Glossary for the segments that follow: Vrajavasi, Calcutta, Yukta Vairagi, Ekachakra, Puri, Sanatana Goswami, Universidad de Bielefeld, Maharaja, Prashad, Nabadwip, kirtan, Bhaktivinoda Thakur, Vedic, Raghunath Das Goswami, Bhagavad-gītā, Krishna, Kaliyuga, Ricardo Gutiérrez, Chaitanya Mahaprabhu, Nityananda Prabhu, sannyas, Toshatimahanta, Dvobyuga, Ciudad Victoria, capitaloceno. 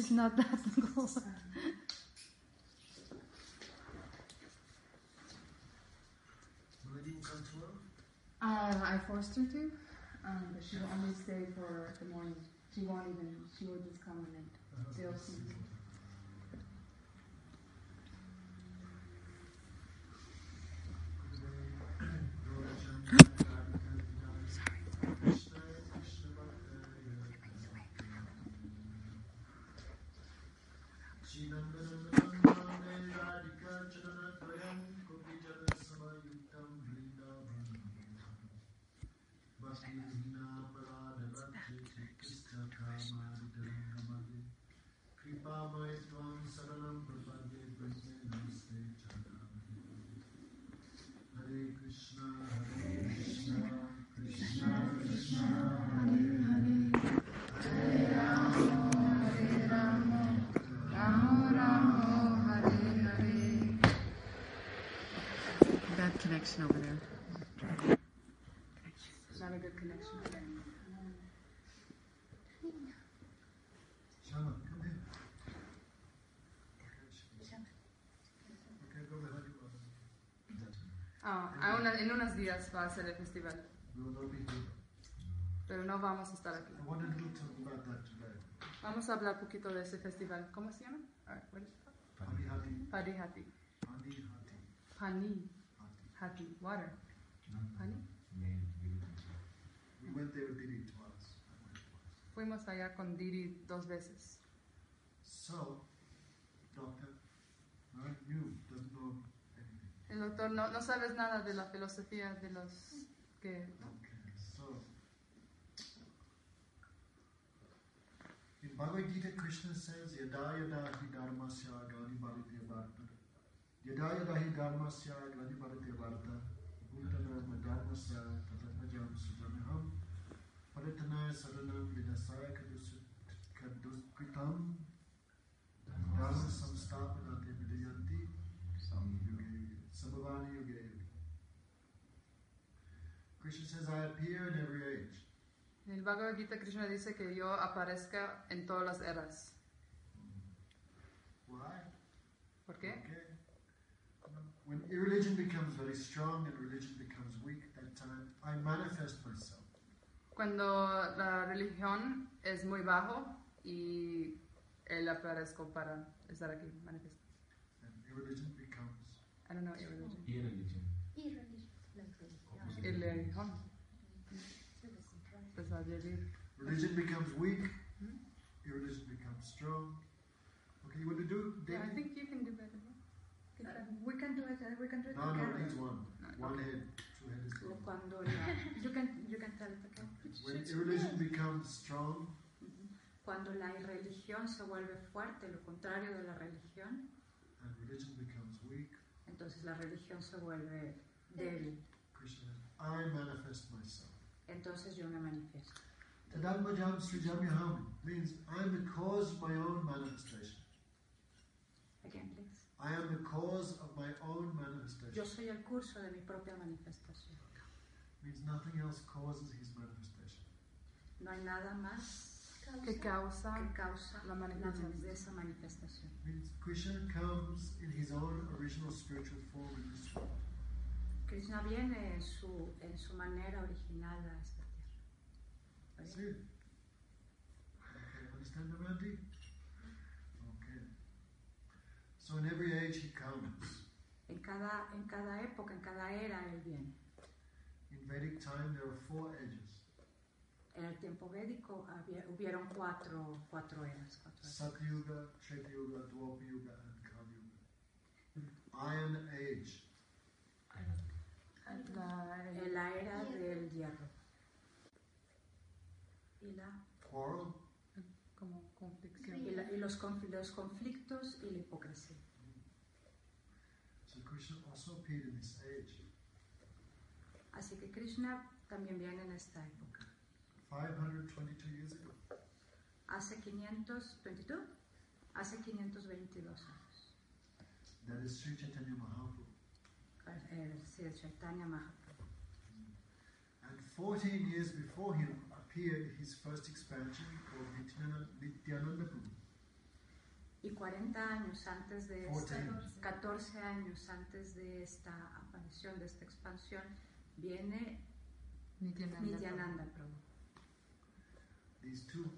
is not that goal. I forced her to, but she would only stay for the morning. She would just come and still see. Connection over there. It's not a good connection. Shama, come here. Okay, go ahead. En unos días va a ser el festival. Pero no vamos a estar aquí. Vamos a hablar un poquito de ese festival. ¿Cómo se llama? Panihati. Panihati. Happy water. Pani. We went there with Didi twice. Fuimos allá con Didi dos veces. So, doctor, you doesn't know anything. El doctor no sabes nada de la filosofía de los que. Okay, so in Bhagavad-gītā, Krishna says, "Yada yada hi dharmasya gani bharati bharata." Yadayadahi dharmasya gadiparate varta, Bhutanam dharmasya tatatmajam sujamiham, Paritanaya saranam vinasaya kaduskritam, Dharma samstapanate vidayanti, Sambhavani yuge. Krishna says, I appear in every age. En el Bhagavad Gita, Krishna dice que yo aparezca en todas las eras. Why? ¿Por qué? Okay. When irreligion becomes very strong and religion becomes weak, at that time I manifest myself. Cuando la religión es muy bajo y él aparezco para estar aquí manifestando. Irreligion becomes. I don't know irreligion. Irreligion. Religion becomes weak. Irreligion becomes strong. Okay, you want to do? Yeah, I think you can do better. We can do it. We can do it. No, together. No, it's one. No, one okay. Head, two head is good. You can tell it again. When irreligion becomes strong. Cuando la irreligión se vuelve fuerte, lo contrario de la religión. And religion becomes weak. Entonces la religión se vuelve débil. Krishna, I manifest myself. Entonces yo me manifiesto. Tadatmajam srijamyaham means I am the cause of my own manifestation. Again, please. I am the cause of my own manifestation. Yo soy el curso de mi propia manifestación. Means nothing else causes his manifestation. No hay nada más que causa la manifestación. Means Krishna comes in his own original spiritual form in this world. Krishna viene en su manera original a esta tierra. That's it. Okay, understand, Randy? So in every age he comes. En cada época, en cada era él viene. In Vedic time there are 4 ages. En el tiempo védico hubieron cuatro eras. Satyuga, Trebyuga, Dvobyuga, and Kaliyuga. Iron Age. La era del hierro. Y la. Quarrel. Y los conflictos y la hipocresía. So Krishna also appeared in this age. Así que Krishna también viene en esta época. 522 years ago. Hace 522 años. That is Sri Chaitanya Mahaprabhu. Sri Chaitanya Mahaprabhu. And 14 years before him appeared his first expansion called Nityananda Prabhu. Y 14 años antes de esta aparición, de esta expansión, viene Nityananda Prabhu. These two,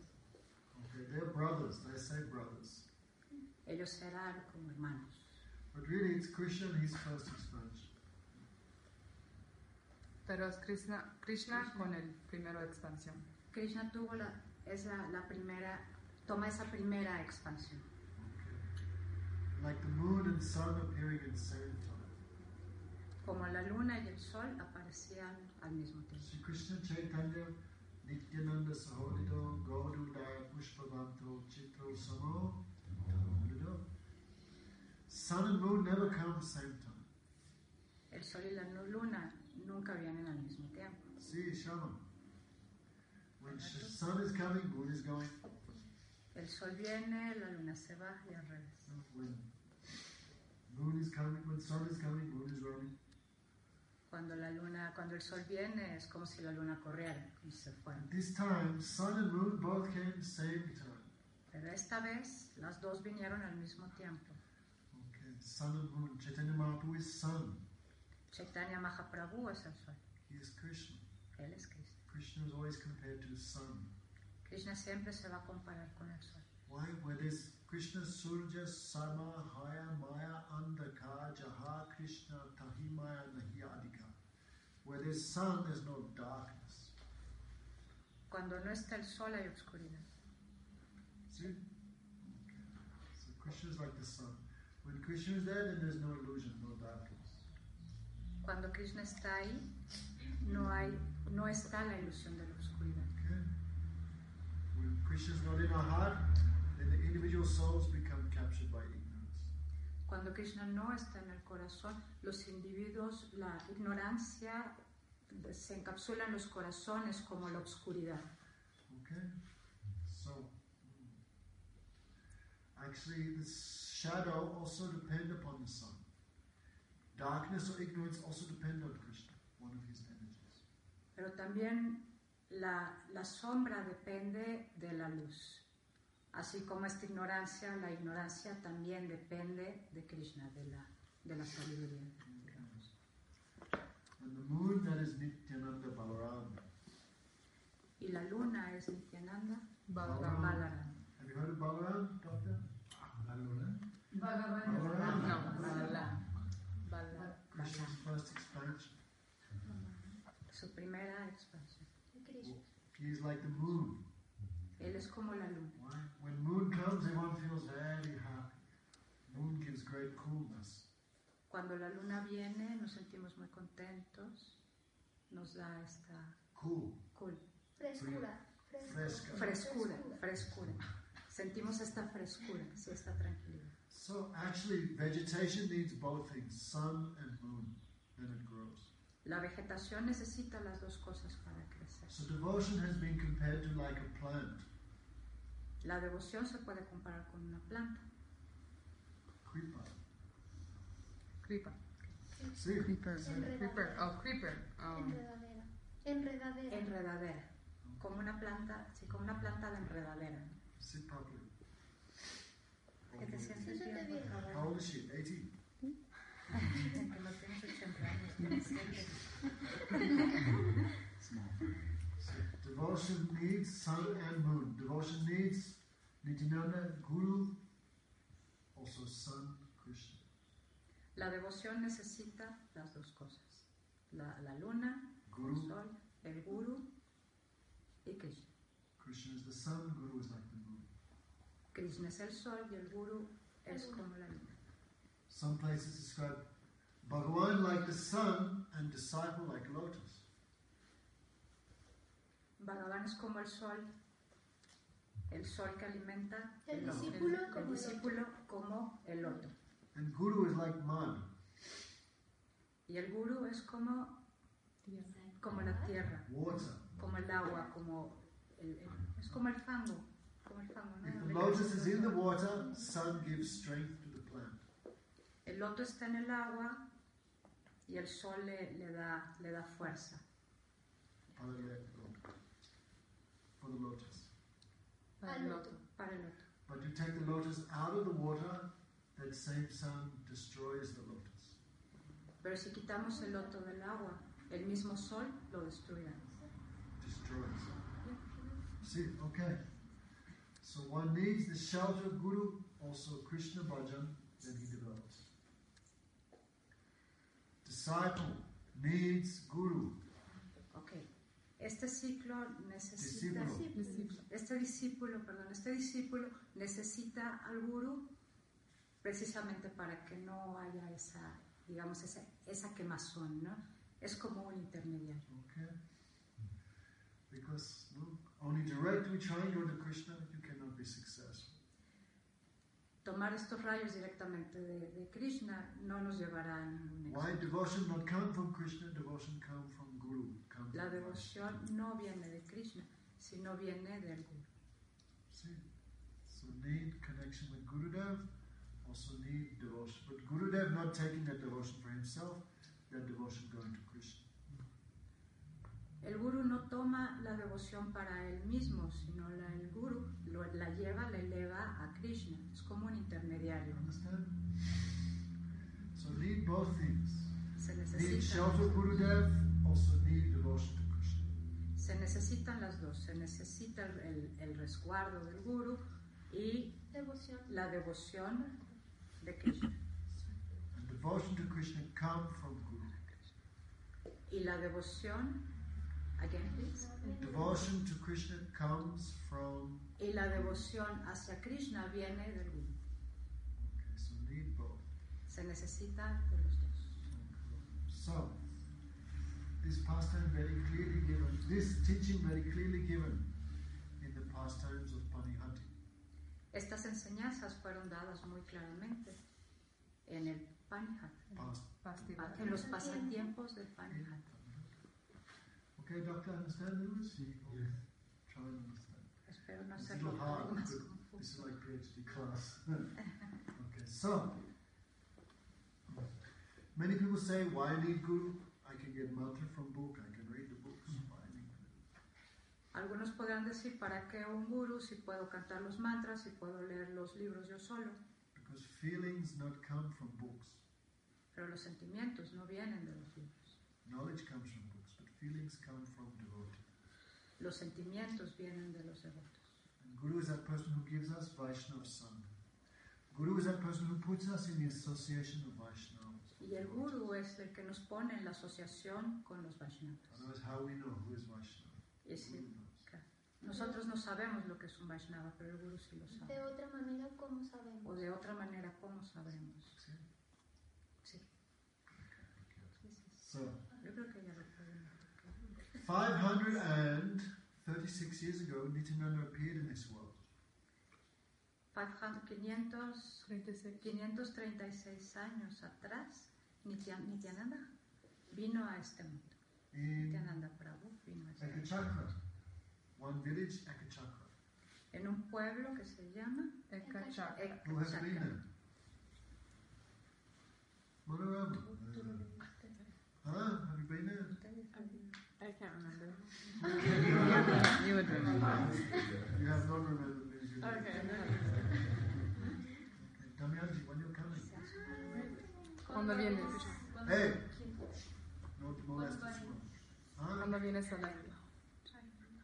okay, they're brothers, let's say brothers. Ellos eran como hermanos. But really it's Krishna and his first expansion. Pero es Krishna con el primero expansión. Krishna tuvo esa primera expansión. Like the moon and sun appearing at the same time. Como la luna y el sol aparecían al mismo tiempo. Sri Krishna Chaitanya Nityananda Sahodito Gaudulaya Pushpavanto Chitro Samo. Sun and moon never come at the same time. El sol y la luna nunca vienen al mismo tiempo. See, Shaman. When the sun is coming, moon is going. El sol viene, la luna se va y al revés. Cuando el sol viene es como si la luna corriera y se fuera. This time, sun and moon both came the same time. Pero esta vez las dos vinieron al mismo tiempo. Okay, sun and moon. Chaitanya Mahaprabhu is sun. Chaitanya Mahaprabhu es el sol. He is Krishna. Él es Krishna. Krishna is always compared to the sun. Krishna siempre se va a comparar con el sol. Why? Where there's Krishna Surja Sama Haya Maya Andaka Jaha Krishna Tahimaya Nahi Adhika. Where there's sun, there's no darkness. Cuando no está el sol hay oscuridad. See? Okay. So Krishna is like the sun. When Krishna is there, then there's no illusion, no darkness. Cuando Krishna está ahí, no está la ilusión de la oscuridad. Okay. When Krishna is not in our heart, then the individual souls become captured by ignorance. Cuando Krishna no está en el corazón, los individuos, la ignorancia, se encapsula en los corazones como la oscuridad. Okay, so actually, the shadow also depends upon the sun. Darkness or ignorance also depend on Krishna, one of his energies. Pero también la sombra depende de la luz, así como esta ignorancia, la ignorancia también depende de Krishna, de la sabiduría. And the moon, that is Nityananda Balaram. Y la luna es Nityananda Balaram. Have you heard of Balaram, doctor? La luna. Balaram. Balaram. Krishna's first expansion. Su primera expansión. He is like the moon. Él es como la luna. Why? When moon comes, everyone feels very happy. Moon gives great coolness. Cuando la luna viene, nos sentimos muy contentos. Nos da esta cool. Frescura. Sentimos esta frescura, esta tranquilidad. So actually, vegetation needs both things, sun and moon. Then it grows. La vegetación necesita las dos cosas para crecer. So devotion has been compared to like a plant. La devoción se puede comparar con una planta. Enredadera. Como una planta de enredadera. Sit properly. ¿Qué te sientes? How old is she? 18. So, devotion needs sun and moon. Devotion needs Nityananda, Guru, also sun, Krishna. La devoción necesita las dos cosas: la luna, Guru, el sol, el Guru y Krishna. Krishna is the sun, Guru is like the moon. Krishna es el sol y el Guru es como la luna. Some places describe Bhagavan like the sun and disciple like lotus. Bhagavan es como el sol que alimenta, el discípulo como el loto. And Guru is like mud. Y el Guru es como la tierra, water, como el agua, es como el fango, ¿no? If the lotus is in the water, sun gives strength. El loto está en el agua y el sol le da fuerza. Para el loto. But you take the lotus out of the water, that same sun destroys the lotus. Pero si quitamos el loto del agua, el mismo sol lo destruirá. Destroys. See, okay. So one needs the shelter of Guru, also Krishna bhajan that he develops. Disciple needs Guru. Okay. Este ciclo necesita este discípulo necesita al Guru precisamente para que no haya esa, digamos, esa quemazón, ¿no? Es como un intermediario. Okay. Because look, only directly trying to Krishna, you cannot be successful. Tomar estos rayos directamente de Krishna no nos llevará a ningún éxito. Why devotion not come from Krishna? Devotion come from Guru. La devoción no viene de Krishna, sino viene del Guru. See, so need connection with Gurudev, also need devotion. But Gurudev not taking that devotion for himself, that devotion going to Krishna. El Guru no toma la devoción para él mismo, sino el Guru la lleva, la eleva a Krishna. Es como un intermediario. ¿Understand? So need both things. Se necesita. Need shelter Gurudev, also need devotion to Krishna. Se necesitan las dos. Se necesita el resguardo del Guru y la devoción de Krishna. And devotion to Krishna comes from Guru. Y la devoción again, please. Devotion to Krishna comes from. Y la devoción hacia Krishna viene del Guru. Okay, so need both. Se necesita de los dos. Okay. So, this pastime very clearly given. This teaching very clearly given in the pastimes of Panihati. Estas enseñanzas fueron dadas muy claramente en el Panihati. En los pasatiempos del Panihati. Okay, doctor, understand this? Yes. Try and understand. It's a little hard. This is like PhD class. Okay, so many people say, why need Guru? I can get mantra from book, I can read the books. Why need Guru? Algunos podrán decir, ¿para qué un Guru si puedo cantar los mantras, si puedo leer los libros yo solo? Because feelings not come from books. Pero los sentimientos no vienen de los libros. Knowledge comes from books, but feelings come from devotees. Los sentimientos vienen de los devotos. And Guru is that person who gives us Vaishnava Sangha. Guru is that person who puts us in the association of Vaishnavas. Y el Guru es el que nos pone en la asociación con los Vaishnavas. Otherwise, how we know who is Vaishnava? Nosotros no sabemos lo que es un Vaishnava, pero el Guru sí lo sabe. De otra manera, ¿cómo sabemos? O de otra manera, ¿cómo sabremos? Sí. Sí. So, 536 years ago, Nityananda appeared in this world. 536 años atrás, Nityananda vino a este mundo. Nityananda Prabhu vino a este mundo. Ekachakra, one village, Ekachakra. En un pueblo que se llama Ekachakra. Who has been there? Monorama. Have you been there? I can't remember. You would remember. You have not remembered me. Okay. Damianji, when you're coming? Cuando vienes. Hey! No te molestes. Cuando vienes al año.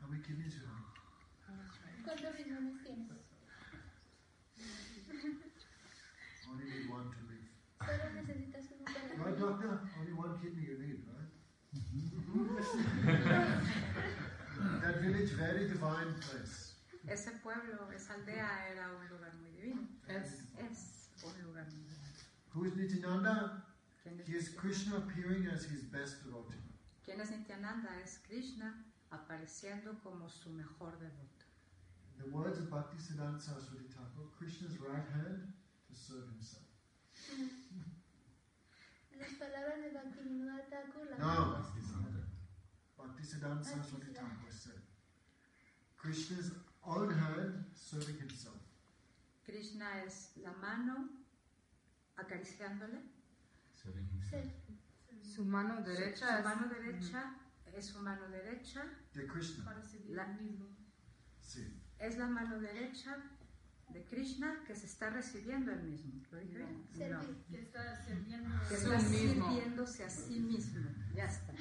How many kidneys do you have? ¿Cuántos riñones tienes? Only need one to live. Solo necesitas uno para vivir. Right, doctor? Only one kidney you need, right? That village, very divine place. Ese pueblo, esa aldea era un lugar muy divino. Es un lugar muy divino. Who is Nityananda? He is Krishna appearing as his best devotee. ¿Quién es Nityananda? Es Krishna apareciendo como su mejor devoto. In the words of Bhakti Siddhanta Saraswati Thakur, Krishna's right hand to serve himself. Las palabras de Bhaktivinoda Thakur. No, Bhaktisiddhanta Saraswati Thakur said, Krishna's own hand serving himself. Krishna es la mano acariciándole. Su mano derecha es la mano derecha de Krishna que se está recibiendo él mismo. ¿Lo dije bien? No. Que está sirviéndose a sí mismo. Ya está.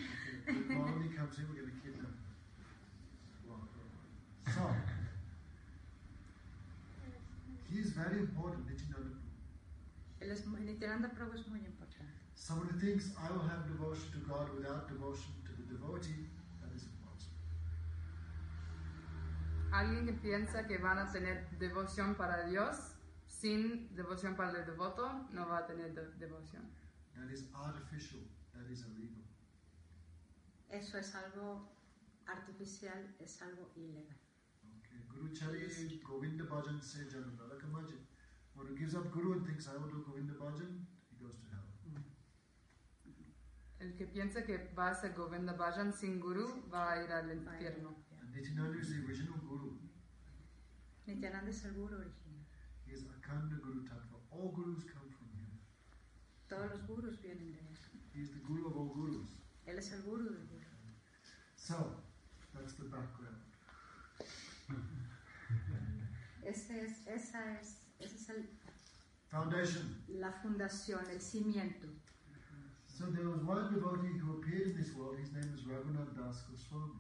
So, he is very important, Nityananda Prabhu. Nityananda Prabhu es muy importante. Someone thinks I will have devotion to God without devotion to the devotee, that is impossible. Alguien que piensa que van a tener devoción para Dios sin devoción para el devoto no va a tener devoción. That is artificial. That is illegal. Eso es algo artificial, es algo ilegal. Okay. Guru Chari Govinda Bhajan se Janam Radhaka Majid. Or he gives up Guru and thinks, I will do Govinda Bhajan, he goes to hell. El que piensa que va a hacer Govinda Bhajan sin Guru va a ir al infierno. And Nityananda is the original Guru. Nityananda es el Guru original. He is Akhanda Guru Tattva. All Gurus come from him. Todos los Gurus vienen de él. He is the Guru of all Gurus. Él es el Guru del Guru. So, that's the background. Esa es el foundation. La fundación, el cimiento. So there was one devotee who appeared in this world. His name is Raghunath Das Goswami.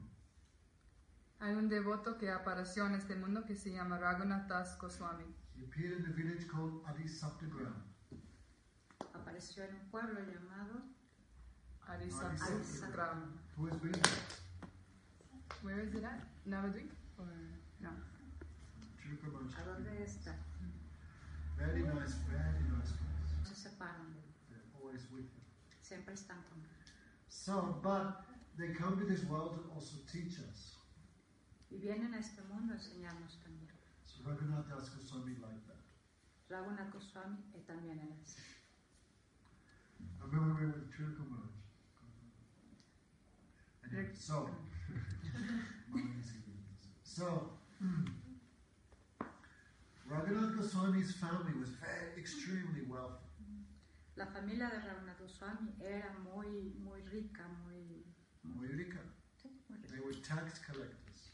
Hay un devoto que apareció en este mundo que se llama Raghunath Das Goswami. He appeared in the village called Adisaptagram. Apareció en un pueblo llamado Adisaptagram. Who is Brindavan? Where is it at? Nabadwip? Or no? ¿A dónde está? Very nice, very nice place. Se separan. They're always with him. Siempre están con él. So, but they come to this world and also teach us. Y vienen a este mundo a enseñarnos también. So Raghunath Das Goswami like that. Raghunath Goswami también era así. I remember we were with Trebyuga. Anyway, so, so. Raghunath Goswami's family was very, extremely wealthy. La familia de Raghunath Goswami era muy rica, muy rica. Sí, muy rica. They were tax collectors.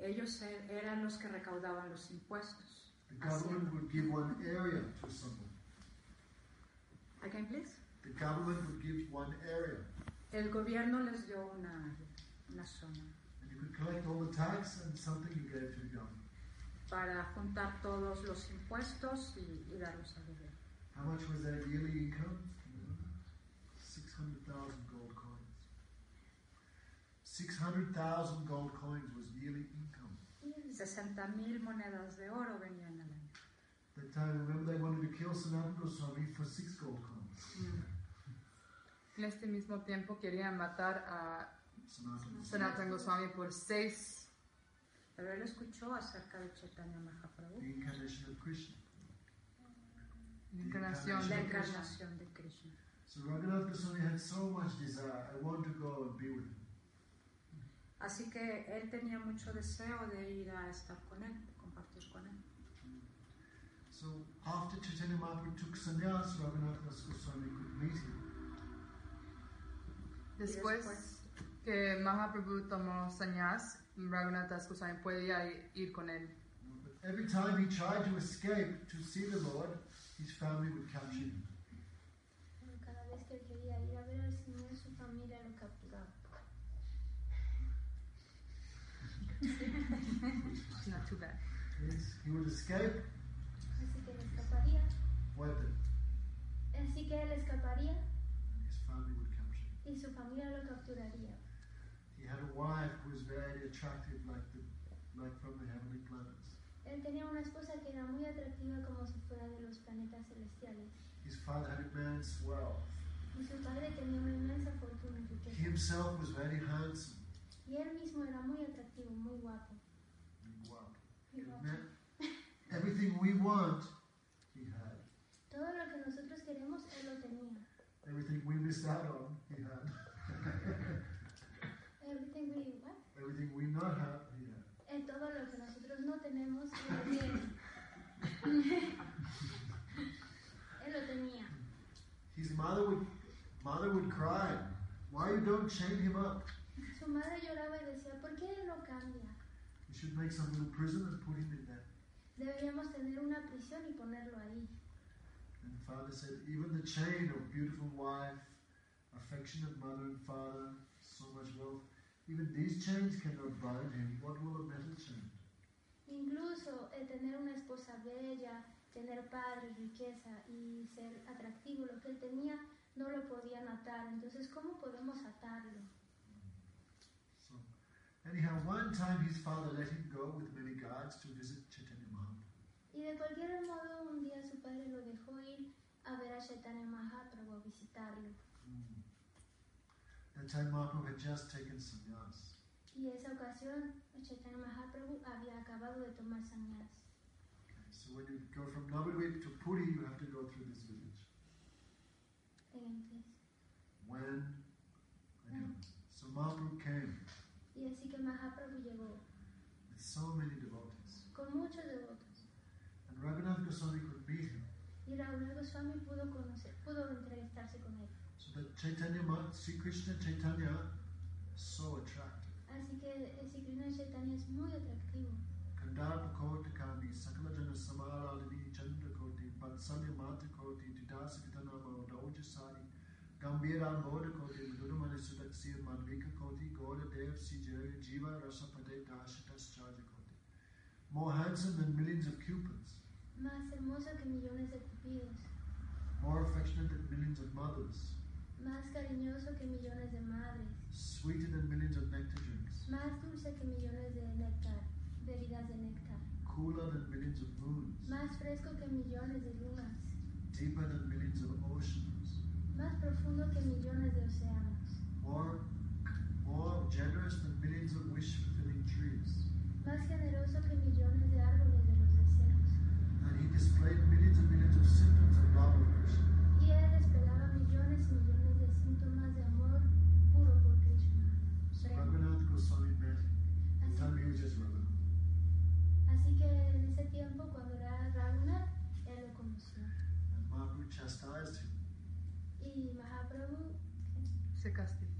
Ellos eran los que recaudaban los impuestos. The government would give one area to someone. Again, please. The government would give one area. El gobierno les dio una zona. And you could collect all the tax and something you gave to the government. Para juntar todos los impuestos y darlos al gobierno. How much was their yearly income? 600,000 gold coins. 600,000 gold coins was yearly income. 60,000 monedas de oro venían al año. That time, remember, they wanted to kill Sanatana Goswami for 6 gold coins. En este mismo tiempo querían matar a Sanatana Goswami por 6. Pero él escuchó acerca de Chaitanya Mahaprabhu. La encarnación de Krishna. So Raghunath Goswami had so much desire. I want to go and be with him. Así que él tenía mucho deseo de ir a estar con él, compartir con él. So after Chaitanya Mahaprabhu took sannyas, Raghunath Goswami could meet him. Después que Mahaprabhu tomó sannyas, Raghunath Das Goswami podía ir con él. But every time he tried to escape to see the Lord, his family would capture him. Cada vez que quería ir a ver al Señor, su familia lo capturaba. Not too bad. Yes, he would escape. Así que él escaparía. What? Así que él escaparía. His family would capture him. Y su familia lo capturaría. He had a wife who was very attractive, like from the heavenly planets. Él tenía una esposa que era muy atractiva como si fuera de los planetas celestiales. His father had immense wealth. Y su padre tenía una inmensa fortuna. He himself was very handsome. Y él mismo era muy atractivo, muy guapo. Everything we want, he had. Todo lo que nosotros queremos, él lo tenía. Everything we missed out on, he had. Everything we not have, yeah. Todo lo que nosotros no tenemos, él lo tiene. Él lo tenía. His mother would cry. Why you don't chain him up? Su madre lloraba y decía, ¿por qué él no cambia? You should make some little prison and put him in there. Deberíamos tener una prisión y ponerlo ahí. And the father said, even the chain of beautiful wife, affectionate mother and father, so much wealth, even these chains cannot bind him. What will a metal chain? Incluso el tener una esposa bella, tener padres, riqueza y ser atractivo, lo que él tenía, no lo podían atar. Entonces, ¿cómo podemos atarlo? So, anyhow, one time his father let him go with many guards to visit Chaitanya Mahaprabhu. Y de cualquier modo, un día su padre lo dejó ir a ver a Chaitanya Mahaprabhu, a visitarlo. That time Mahaprabhu had just taken sannyas. Y esa ocasión, Chaitanya Mahaprabhu había acabado de tomar sannyas. Okay, so when you go from Nabadwip to Puri, you have to go through this village. When? So Mahaprabhu came. Y así que Mahaprabhu llegó. With so many devotees. Con muchos devotos. And Raghunath Goswami could meet him. Y Raghunath Goswami pudo entrevistarse con él. So that Chaitanya, Sri Krishna Chaitanya, so attractive. Así que Sri Krishna Chaitanya es muy atractivo. Kandar Koti Kami, Sakalajana Samaradini, Chandra Koti, Patsanya Mata Koti, Tidasa Kitanama, Doja Sadi, Gambira Moda Koti, Mudurumani Sudaksir, Manvika Koti, Gurudev, Sijari, Jiva, Rasapade, Dashitas, Charja Koti. More handsome than millions of Cupids. Más hermoso que millones de Cupidos. More affectionate than millions of mothers. Más cariñoso que millones de madres. Sweeter than millions of nectar drinks. Más dulce que millones de néctar, bebidas de néctar. Cooler than millions of moons. Más fresco que millones de lunas. Deeper than millions of oceans. Más profundo que millones de océanos. More generous than millions of wish-fulfilling trees. Más generoso que millones de árboles de los deseos. And he displayed millions and millions of symptoms of love of Krishna. Y él desplegaba millones y millones de síntomas de amor puro por Krishna. So Raghunath Goswami met him. The time he was just Raghunath. Así que en ese tiempo, cuando era Raghunath, él lo conoció. And Mahaprabhu chastised him. Y Mahaprabhu se castigó.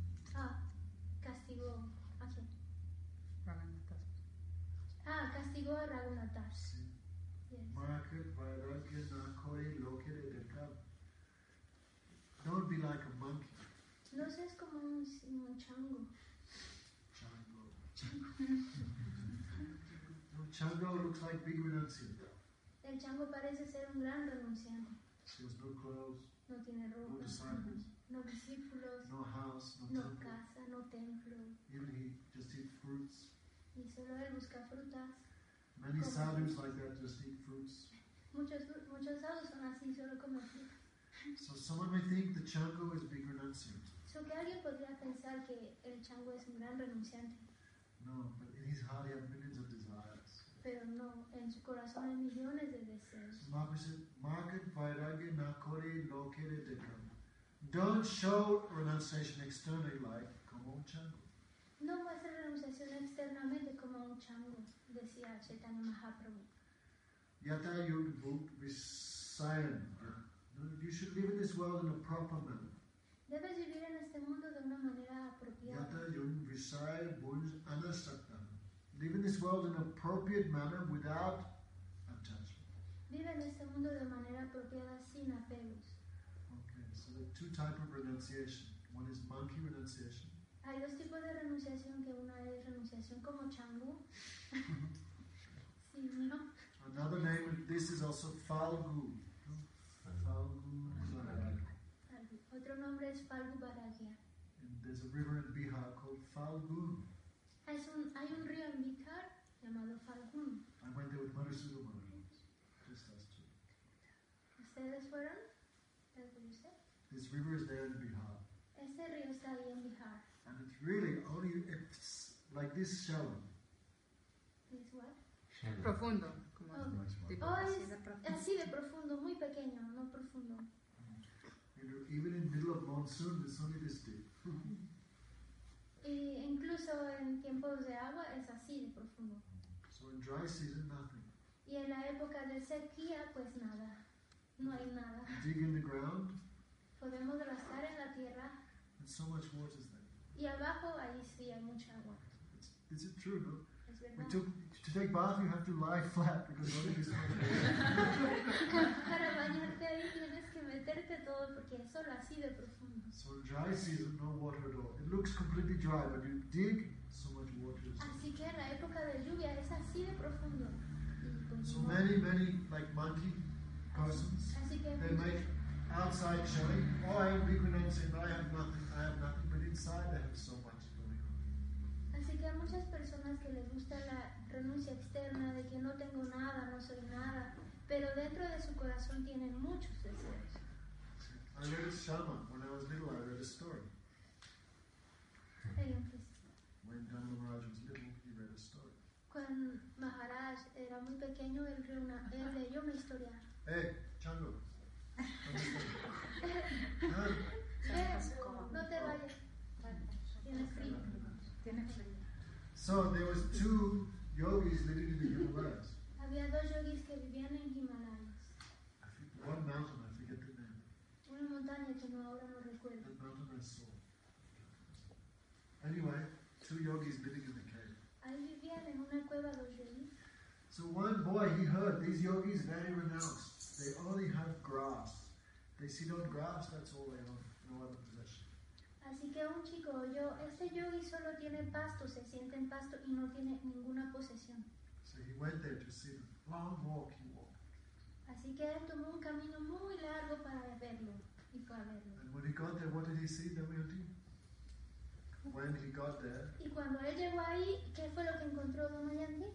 Castigó. Okay. Raghunath Das. Castigó a Raghunath Das. Sí. Yes. Don't be like a monkey. No seas como un chango. No, chango looks like big renunciant. El chango parece ser un gran renunciante. He has no clothes. No tiene ropa. No disciples. No discípulos. No house. No casa. No templo. Even he just eats fruits. Y solo él busca frutas. Many sadhus like that just eat fruits. Muchos sadhus son así, solo comen frutas. So someone may think the chango is big renunciant. So que alguien podría pensar que el chango es un gran renunciante. No, but in his heart he has millions of desires. Pero no, en su corazón hay millones de deseos. So Mahaprabhu said, Market Vairagya Nakore Lokere Dekam. Don't show renunciation externally like como chango. No muestra renunciación externamente como un chango, decía Chaitanya Mahaprabhu. Yata yud bhut visayana. You should live in this world in a proper manner. Debes vivir en este mundo de una manera apropiada. Yata yud visayana bhut anasaktana. Live in this world in an appropriate manner without attachment. Vive en este mundo de manera apropiada sin apegos. Okay, so there are two types of renunciation. One is monkey renunciation. Hay dos tipos de renunciación, que una es renunciación como chango. Sí, ¿no? Another name of this is also falgu. Falgu Baragya. Otro nombre es falgu Baragya. And there's a river in Bihar called Falgun. Hay un río en Bihar llamado Falgun. I went there with Madhusudan Maharaj. Just us two. ¿Ustedes fueron? This river is there in Bihar. Este río está ahí en Bihar. And it's really only it's like this shallow. This what? Shallow. Profundo. Así de profundo, muy pequeño, no profundo. You know, even in the middle of monsoon, it's only this deep. Y incluso en tiempos de agua es así de profundo. So in dry season, nothing. Y en la época de sequía, pues nada, no hay nada. Dig in the ground. Podemos rascar en la tierra. And so much water is there. Y abajo ahí sí hay mucha agua. Is it true, no? To take bath, you have to lie flat because nobody is Para bañarte ahí tienes que meterte todo porque es solo así de profundo. So in dry season, no water at all. It looks completely dry, but you dig, so much water is there. Así que en la época de lluvia es así de profundo. So many like monkey persons, they make outside showing, oh, I am big renounced and I have nothing, but inside they have so much going on. Así que hay muchas personas que les gusta la renuncia externa de que no tengo nada, no soy nada, pero dentro de su corazón tienen muchos deseos. I read Shama when I was little. I read a story. When Ganga Maharaj was little, he read a story. Cuando Maharaj era muy pequeño, él leyó una historia. Chango. No te vayas. Tienes frío. So there was two yogis living in the Himalayas. Había dos yogis que vivían en Himalayas. One mountain, I forget the name. Una montaña que ahora no recuerdo. That mountain I saw. Anyway, two yogis living in the cave. So one boy, he heard, these yogis very renounced. They only have grass. They sit on grass, that's all they own, no other possession. Así que un chico oyó, este yogi solo tiene pasto, se sienta en pasto y no tiene ninguna posesión. So he went there to see them. Long walk he walked. Así que él tomó un camino muy largo para verlo y fue a verlo. And when he got there, what did he see? When he got there, y cuando él llegó ahí, ¿qué fue lo que encontró Don Mayanti?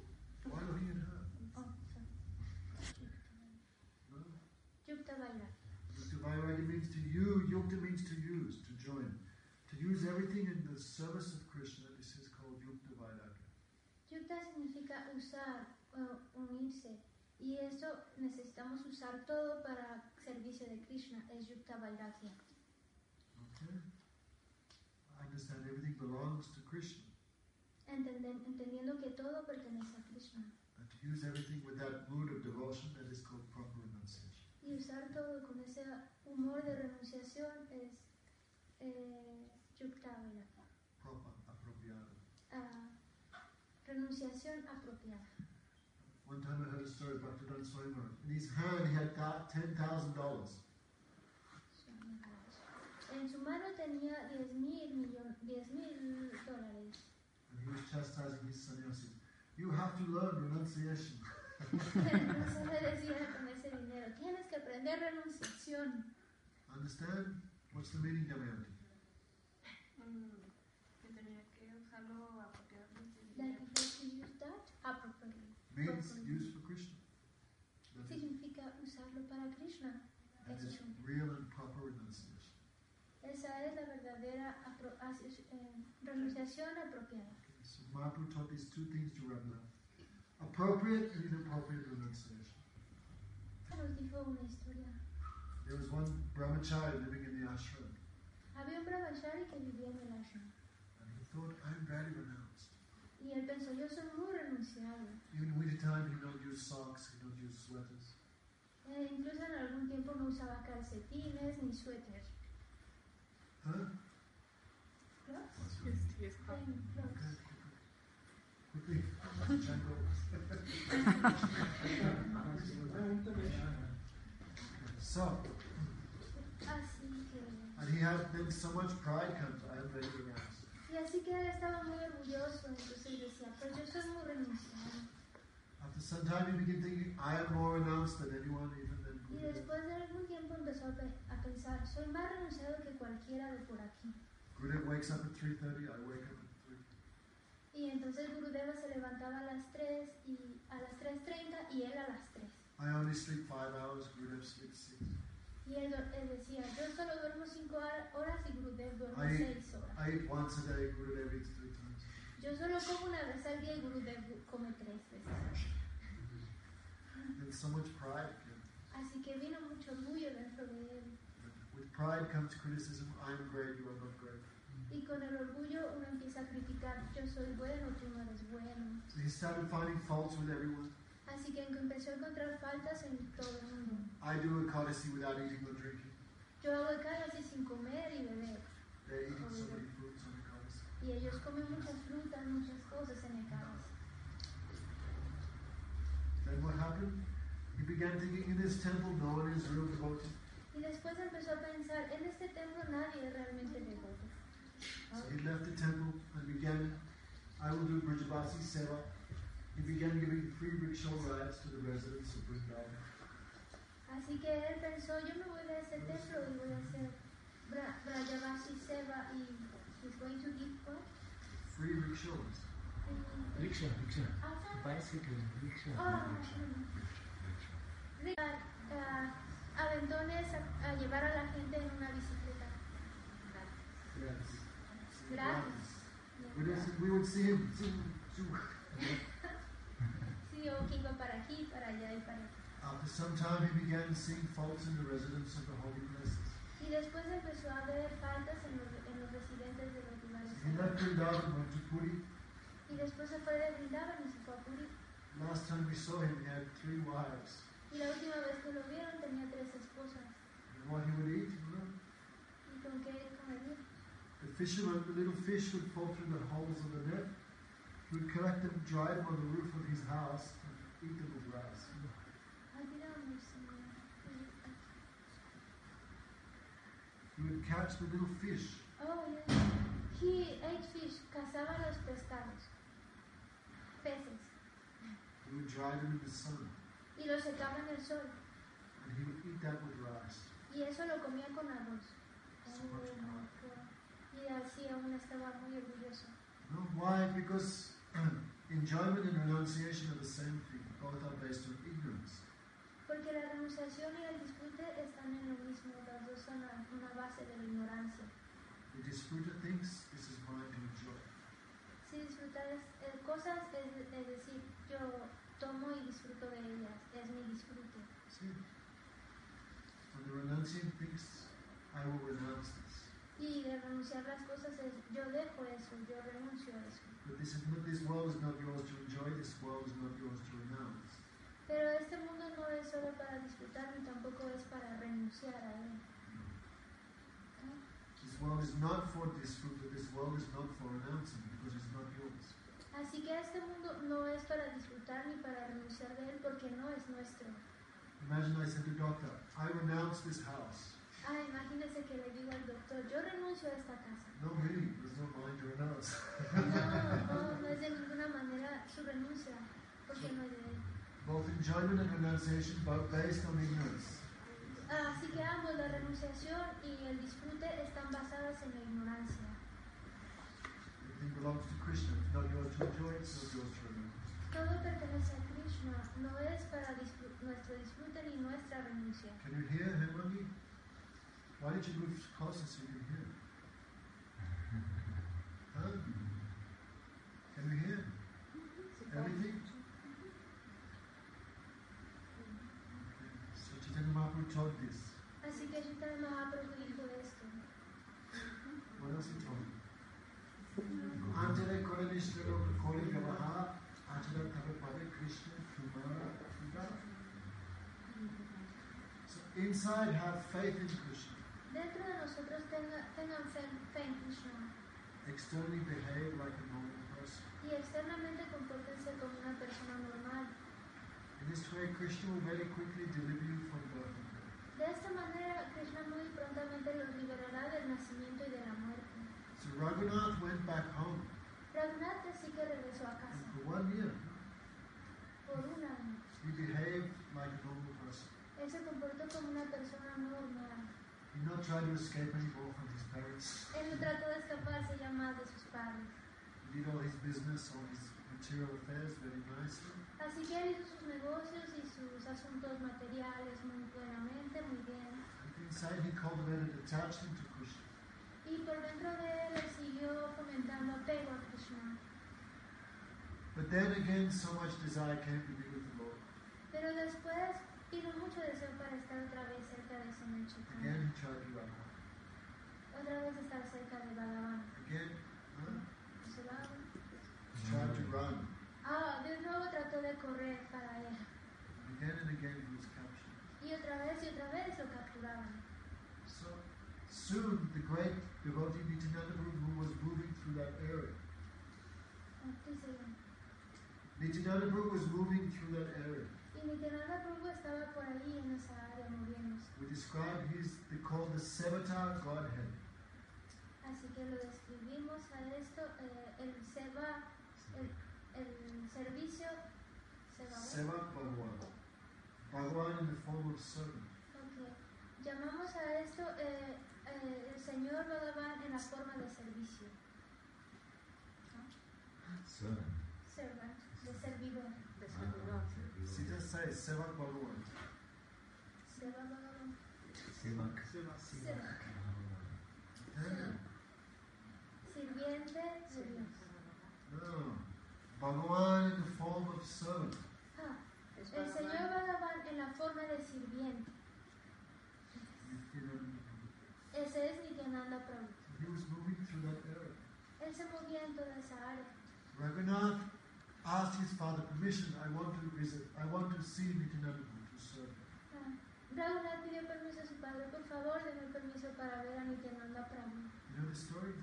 Yukta Vairagi. Yukta Vairagi means to you, Yukta means to use, to join. To use everything in the service of Krishna, this is called Yukta Vairagi. Yukta significa usar, unirse. Y eso necesitamos usar todo para servicio de Krishna, es Yukta Vairagi. Okay. I understand everything belongs to Krishna. Entendiendo que todo pertenece a Krishna. And to use everything with that mood of devotion, that is called proper renunciation. Y usar todo con ese humor de renunciación es yukta vairagya. Proper, apropiado. Renunciación apropiada. One time I heard a story about Bhakti Siddhanta Saraswati. In his hand he had $10,000. En su mano tenía $10,000 dólares. And he was chastising his sannyasis. You have to learn renunciation. Entonces le decía con ese dinero, tienes que aprender renunciación. Understand? What's the meaning, Damayanti? Que tenía que usarlo apropiadamente. That you have to use that appropriately. Means use for Krishna. Significa usarlo para Krishna. That is real and proper renunciation. Esa es la verdadera renunciación apropiada. Okay, so Mahaprabhu taught these two things to Raghunath. Appropriate and inappropriate renunciation. Nos dijo una historia. There was one brahmachari living in the ashram. Había un brahmachari que vivía en el ashram. And he thought, I'm very renounced. Y él pensó, yo soy muy renunciado. Even in winter time, he don't use socks, he don't use sweaters. Incluso en algún tiempo no usaba calcetines ni suéteres. Quickly. So, and he had then so much pride come to him that he renounced. Y así que él estaba muy orgulloso, entonces decía, pero yo soy muy renunciado. After some time, he began thinking, I am more renounced than anyone, even than Gurudev. Y después de algún tiempo empezó a pensar, soy más renunciado que cualquiera de por aquí. Gurudev wakes up at 3:30, I wake up at 3:00. Y entonces Gurudev se levantaba a las 3 y a las 3:30 y él a las 3. I only sleep 5 hours, Gurudev sleeps 6. Y él decía, yo solo duermo 5 horas y Gurudev duerme 6 horas. I eat once a day, Gurudev eats 3 times. Yo solo como una vez al día y Gurudev come 3 veces. There's so much pride again. Así que vino mucho orgullo dentro de él. With pride comes criticism, I'm great, you are not great. Y con el orgullo uno empieza a criticar, yo soy bueno, tú no eres bueno. So he started finding faults with everyone. Así que empezó a encontrar faltas en todo el mundo. I do a codicil without eating or drinking. Yo hago codicil sin comer y beber. They're eating so many fruits on the codicil. Y ellos comen muchas frutas, muchas cosas en el caos. And what happened? He began thinking, in this temple, no one is real devotee. Y después empezó a pensar, en este templo nadie realmente es devoto. So he left the temple and began, I will do Vrajavasi Seva. He began giving free rickshaw rides to the residents of Brindavan. Así que él pensó, yo me voy de este templo y voy a hacer Vrajavasi Seva y he's going to give what? Free rickshaws. Rickshaw. Bicycle, rickshaw. Aventones a llevar a la gente en una bicicleta. Gratis. Gratis. We would see him. Sí, o que iba para aquí, para allá y para aquí. After some time, he began to seeing faults in the residents of the holy places. Y después empezó a ver faltas en los residentes de los lugares. He left Brindavan, went to Puri. Y después se fue de Brindavan y se fue a Puri. Last time we saw him, he had 3 wives. Y la última vez que lo vieron tenía 3 esposas. And what he would eat, you know? ¿Y con qué comería? The fisherman, the little fish would fall through the holes of the net. He would collect them, dry them on the roof of his house, and eat them with rice. He would catch the little fish. Oh, yes. He ate fish. Cazaba los pescados. Peces. He would dry them in the sun. Y lo secaba en el sol. And he would eat that with rice. Y eso lo comía con arroz. So much God. Y así aún estaba muy orgulloso. No, why? Because enjoyment and renunciation are the same thing. Both are based on ignorance. Porque la renunciación y el disfrute están en lo mismo. Las dos son una base de la ignorancia. The disfruter thinks this is mine to enjoy. Si disfrutas cosas, es decir, yo tomo y disfruto de ellas. Es mi disfrute. Sí. When the renunciant thinks, I will renounce this. Y de renunciar las cosas es, yo dejo eso, yo renuncio a eso. But this world is not yours to enjoy, this world is not yours to renounce. Pero este mundo no es solo para disfrutar, ni tampoco es para renunciar a él. No. This world is not for disfrute, this world is not for renouncing, because it's not yours. Así que este mundo no es para disfrutar ni para renunciar de él, porque no es nuestro. Imagine I said to the doctor, I renounce this house. Ah, imagínese que le digo al doctor, yo renuncio a esta casa. No, really, there's no mind to renounce. No es de ninguna manera su renuncia, porque no es de él. Both enjoyment and renunciation, both based on ignorance. Así que ambos, la renunciación y el disfrute, están basadas en la ignorancia. Everything belongs to Krishna. It's not yours to enjoy, it's not yours to renounce. Todo pertenece a Krishna. No es para nuestro disfrute ni nuestra renuncia. Can you hear, Hemani? Why did you move closer so you can hear? Huh? Can you hear? Everything? So Chaitanya Mahaprabhu taught this. Así que Chaitanya Mahaprabhu dijo esto. What else he taught? Anjana Koranishtra Koli Gavaha Anjana Tharupada Krishna Kumara Kuda. So inside have faith in Krishna. Dentro de nosotros tengan fe en Krishna. Externally behave like a normal person. Y externamente compórtense como una persona normal. In this way, Krishna will very quickly deliver you from birth and death. De esta manera, Krishna muy prontamente los liberará del nacimiento y de la muerte. So Raghunath went back home. Raghunath así que regresó a casa. And for 1 year, por un año, he behaved like a normal person. Él se comportó como una persona normal. He did not try to escape anymore from his parents. Él no trató de escaparse ya más de sus padres. He did all his business, all his material affairs very nicely. Así que él hizo sus negocios y sus asuntos materiales muy buenamente, muy bien. And inside he cultivated attachment to Krishna. Y por dentro de él siguió fomentando apego a Krishna. But then again, so much desire came to be with the Lord. Pero después tiene mucho deseo para estar otra vez cerca de Señor Chaitanya. Otra vez estar cerca de Balaram. De nuevo trató de correr para él. Y otra vez lo capturaban. So soon the great devotee Nityananda Prabhu was moving through that area. Nityananda Prabhu was moving through that area. Nityananda Prabhu estaba por ahí en esa área moviéndose. We describe they call the Sevata Godhead. Así que lo describimos a esto, el Seva, el servicio Seva. Seva Bhagavan. Bhagavan in the form of servant. Okay. Llamamos a esto el Señor Bhagavan en la forma de servicio. ¿No? Servant. Servant, de servidor. De servidor. Sita says, Sevak Bhagavan. Sevak Bhagavan. Sevak. Sirviente de Dios. No. Bhagavan in the form of servant. Ah, el Señor Bhagavan en la forma de sirviente. Ese es Nityananda Prabhu. He was moving through that area. Él se movía en toda esa área. Raghunath asked his father permission. I want to see Nityananda Prabhu to serve him. Raghunath pidió permiso a su padre. Por favor, denme permiso para ver a Nityananda Prabhu. You know the story?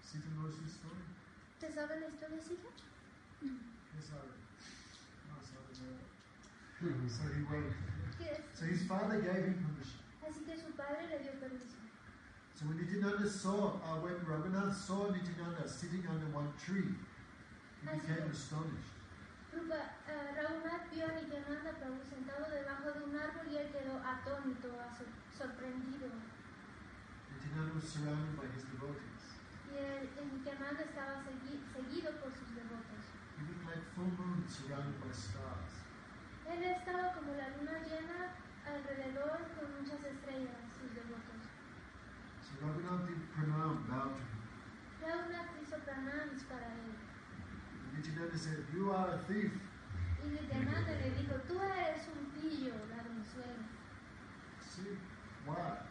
Sita knows the story. ¿Te sabe la historia, Sita? Yes, I So he went. Yes. So his father gave him permission. Así que su padre le dio permiso. So when Raghunath saw Nityananda sitting under one tree, he became astonished. Raghunath vio a Nityananda Prabhu sentado debajo de un árbol y él quedó atónito, sorprendido. Nityananda was surrounded by his devotees. Y Nityananda estaba seguido por sus devotos. He looked like full moon surrounded by stars. Él estaba como la luna llena alrededor con muchas estrellas, sus devotos. So Raghunath did pranam, bowed to him. Raghunath hizo pranams para él. And Nityananda said, "You are a thief." Y Nityananda le dijo, "Tú eres un pillo, ladronzuelo." See, why?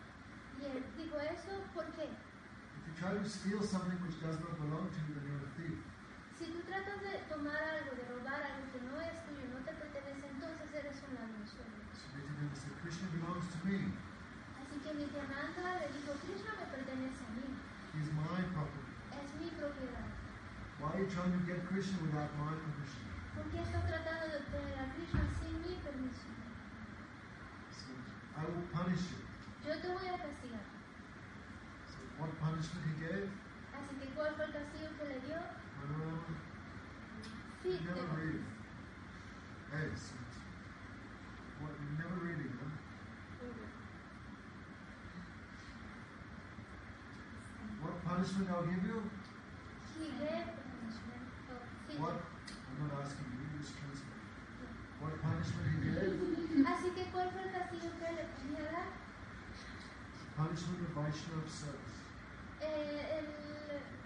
Y él dijo eso, ¿por qué? If you try to steal something which does not belong to you, then you're a thief. Si tú tratas de tomar algo, de robar algo que no es tuyo, no te pertenece, entonces eres un ladronzuelo. So Nityananda said, "Krishna belongs to me." Así que Nityananda le dijo, Krishna me pertenece a mí. He's my property. Es mi propiedad. Why are you trying to get Krishna without my permission? ¿Por qué estás tratando de obtener a Krishna sin mi permiso? So, I will punish you. Yo te voy a castigar. So what punishment he gave? Así que ¿cuál fue el castigo que le dio? Sí, you never read it. Hey, so, what, you never read it, huh? What punishment I'll give you? He gave punishment. What? I'm not asking you, you just translate. What punishment he gave? Así que ¿cuál fue el castigo que le tenía dar? Punishment of Vaishnava service.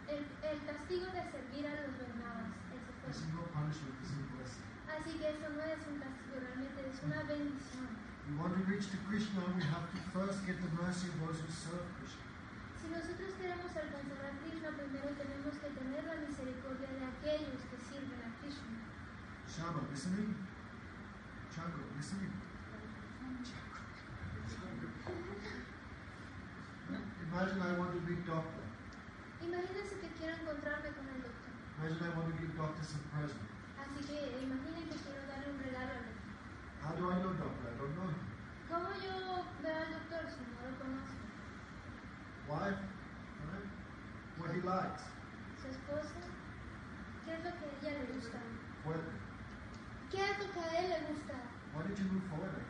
El castigo de servir a los Vaishnavas. This is no punishment, this is a blessing. Así que eso no es un castigo, realmente es una bendición. We want to reach to Krishna, we have to first get the mercy of those who serve Krishna. Si nosotros queremos alcanzar a Krishna, primero tenemos que tener la misericordia de aquellos que sirven a Krishna. Shama, listening? Chakra, listening? Imagine I want to be doctor. Imagínense que quiero encontrarme con el doctor. Imagine I want to give doctor some present. Así que imaginen que quiero darle un regalo al doctor. How do I know doctor? I don't know him. ¿Cómo yo veo al doctor si no lo conozco? Wife, right? What he likes. Su esposa. ¿Qué es lo que a ella le gusta? Fuerte. ¿Qué es lo que a él le gusta? Why did you move forward?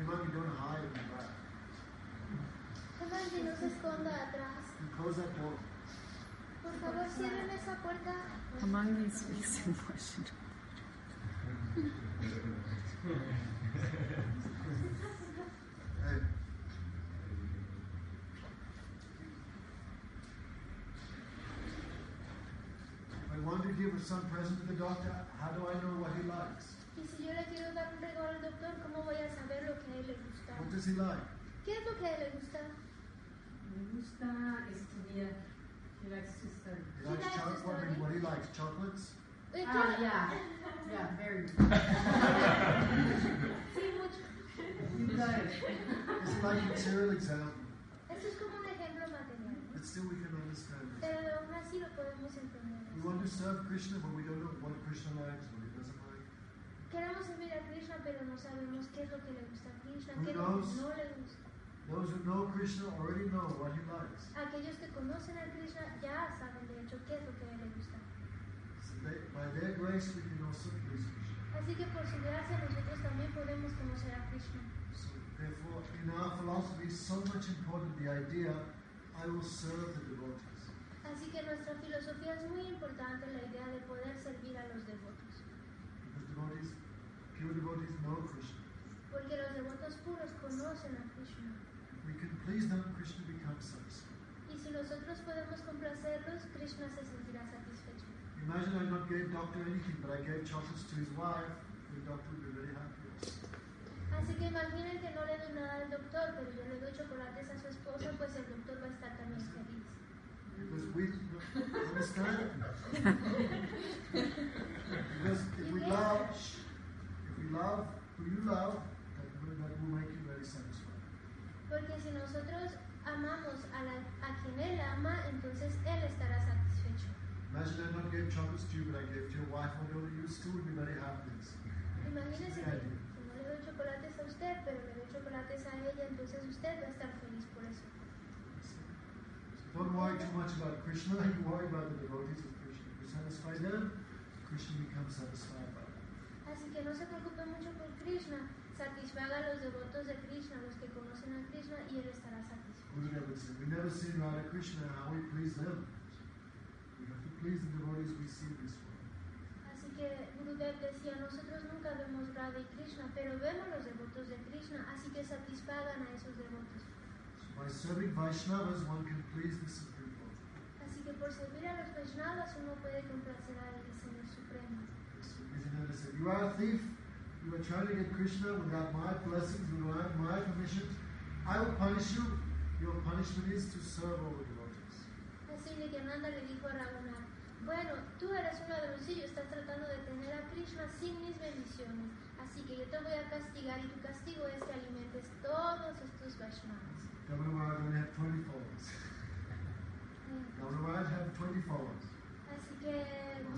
Imagine don't hide in the back. Imagine no se esconda atrás. You close that door. Por favor, cierren esa puerta. Imagine speaks in Russian. Hey. If I want to give some present to the doctor, how do I know what he likes? Y si yo le quiero dar un regalo al doctor, ¿cómo voy a saber lo que a él le gusta? What does he like? ¿Qué es lo que a él le gusta? Me gusta estudiar. He likes to study. What he likes? Chocolates? Yeah, very good. Sí, mucho. It's like material example. Esto es como un ejemplo material. But still we can understand it. Pero aún así lo podemos entender. We want to serve Krishna, but we don't know what Krishna likes, what he doesn't like. Queremos servir a Krishna, pero no sabemos qué es lo que le gusta a Krishna, qué es lo que no le gusta. Those who know Krishna already know what he likes. Aquellos que conocen a Krishna ya saben de hecho qué es lo que a él le gusta. By their grace, we can also please Krishna. Así que por su gracia nosotros también podemos conocer a Krishna. So, therefore, in our philosophy, so much important the idea, I will serve the devotees. Así que nuestra filosofía es muy importante la idea de poder servir a los devotos. Because devotees, pure devotees know Krishna. Porque los devotos puros conocen a Krishna. If we can please them, Krishna becomes satisfied. Y si nosotros podemos complacerlos, Krishna se sentirá satisfecho. Imagine I not gave doctor anything, but I gave chocolates to his wife. The doctor would be very happy. Así que imaginen que no le doy nada al doctor, pero yo le doy chocolates a su esposa, pues el doctor va a estar también feliz. Because we understand because if we love who you love, that will make you very satisfied. Porque si nosotros amamos a quien él ama, entonces él estará satisfecho. Imagine I not gave chocolates to you, but I gave to your wife. I know that you still would be very happy. Imagínese que no le doy chocolates a usted, pero le doy chocolates a ella, entonces usted va a estar feliz por eso. Don't worry too much about Krishna. You worry about the devotees of Krishna. You satisfy them, Krishna becomes satisfied by them. Así que no se preocupe mucho por Krishna. Satisfaga a los devotos de Krishna, los que conocen a Krishna, y él estará satisfecho. Gurudev said, "We never see Radha Krishna how we please them. We have to please the devotees we see this world." Así que Gurudev decía, nosotros nunca vemos Radha y Krishna, pero vemos los devotos de Krishna, así que satisfagan a esos devotos. By serving Vaishnavas, one can please the Supreme Lord. Así que por servir a los Vaishnavas, uno puede complacer al Señor Supremo. Nityananda said, "You are a thief. You are trying to get Krishna without my blessings, without my permission. I will punish you. Your punishment is to serve all the devotees." Así Nityananda le dijo a Raghunath, "Bueno, tú eres un ladroncillo. Estás tratando de tener a Krishna sin mis bendiciones. Así que yo te voy a castigar y tu castigo es que alimentes todos estos Vaishnavas." Governor Maharaj had 20 followers. Governor Maharaj had 20 followers. Así que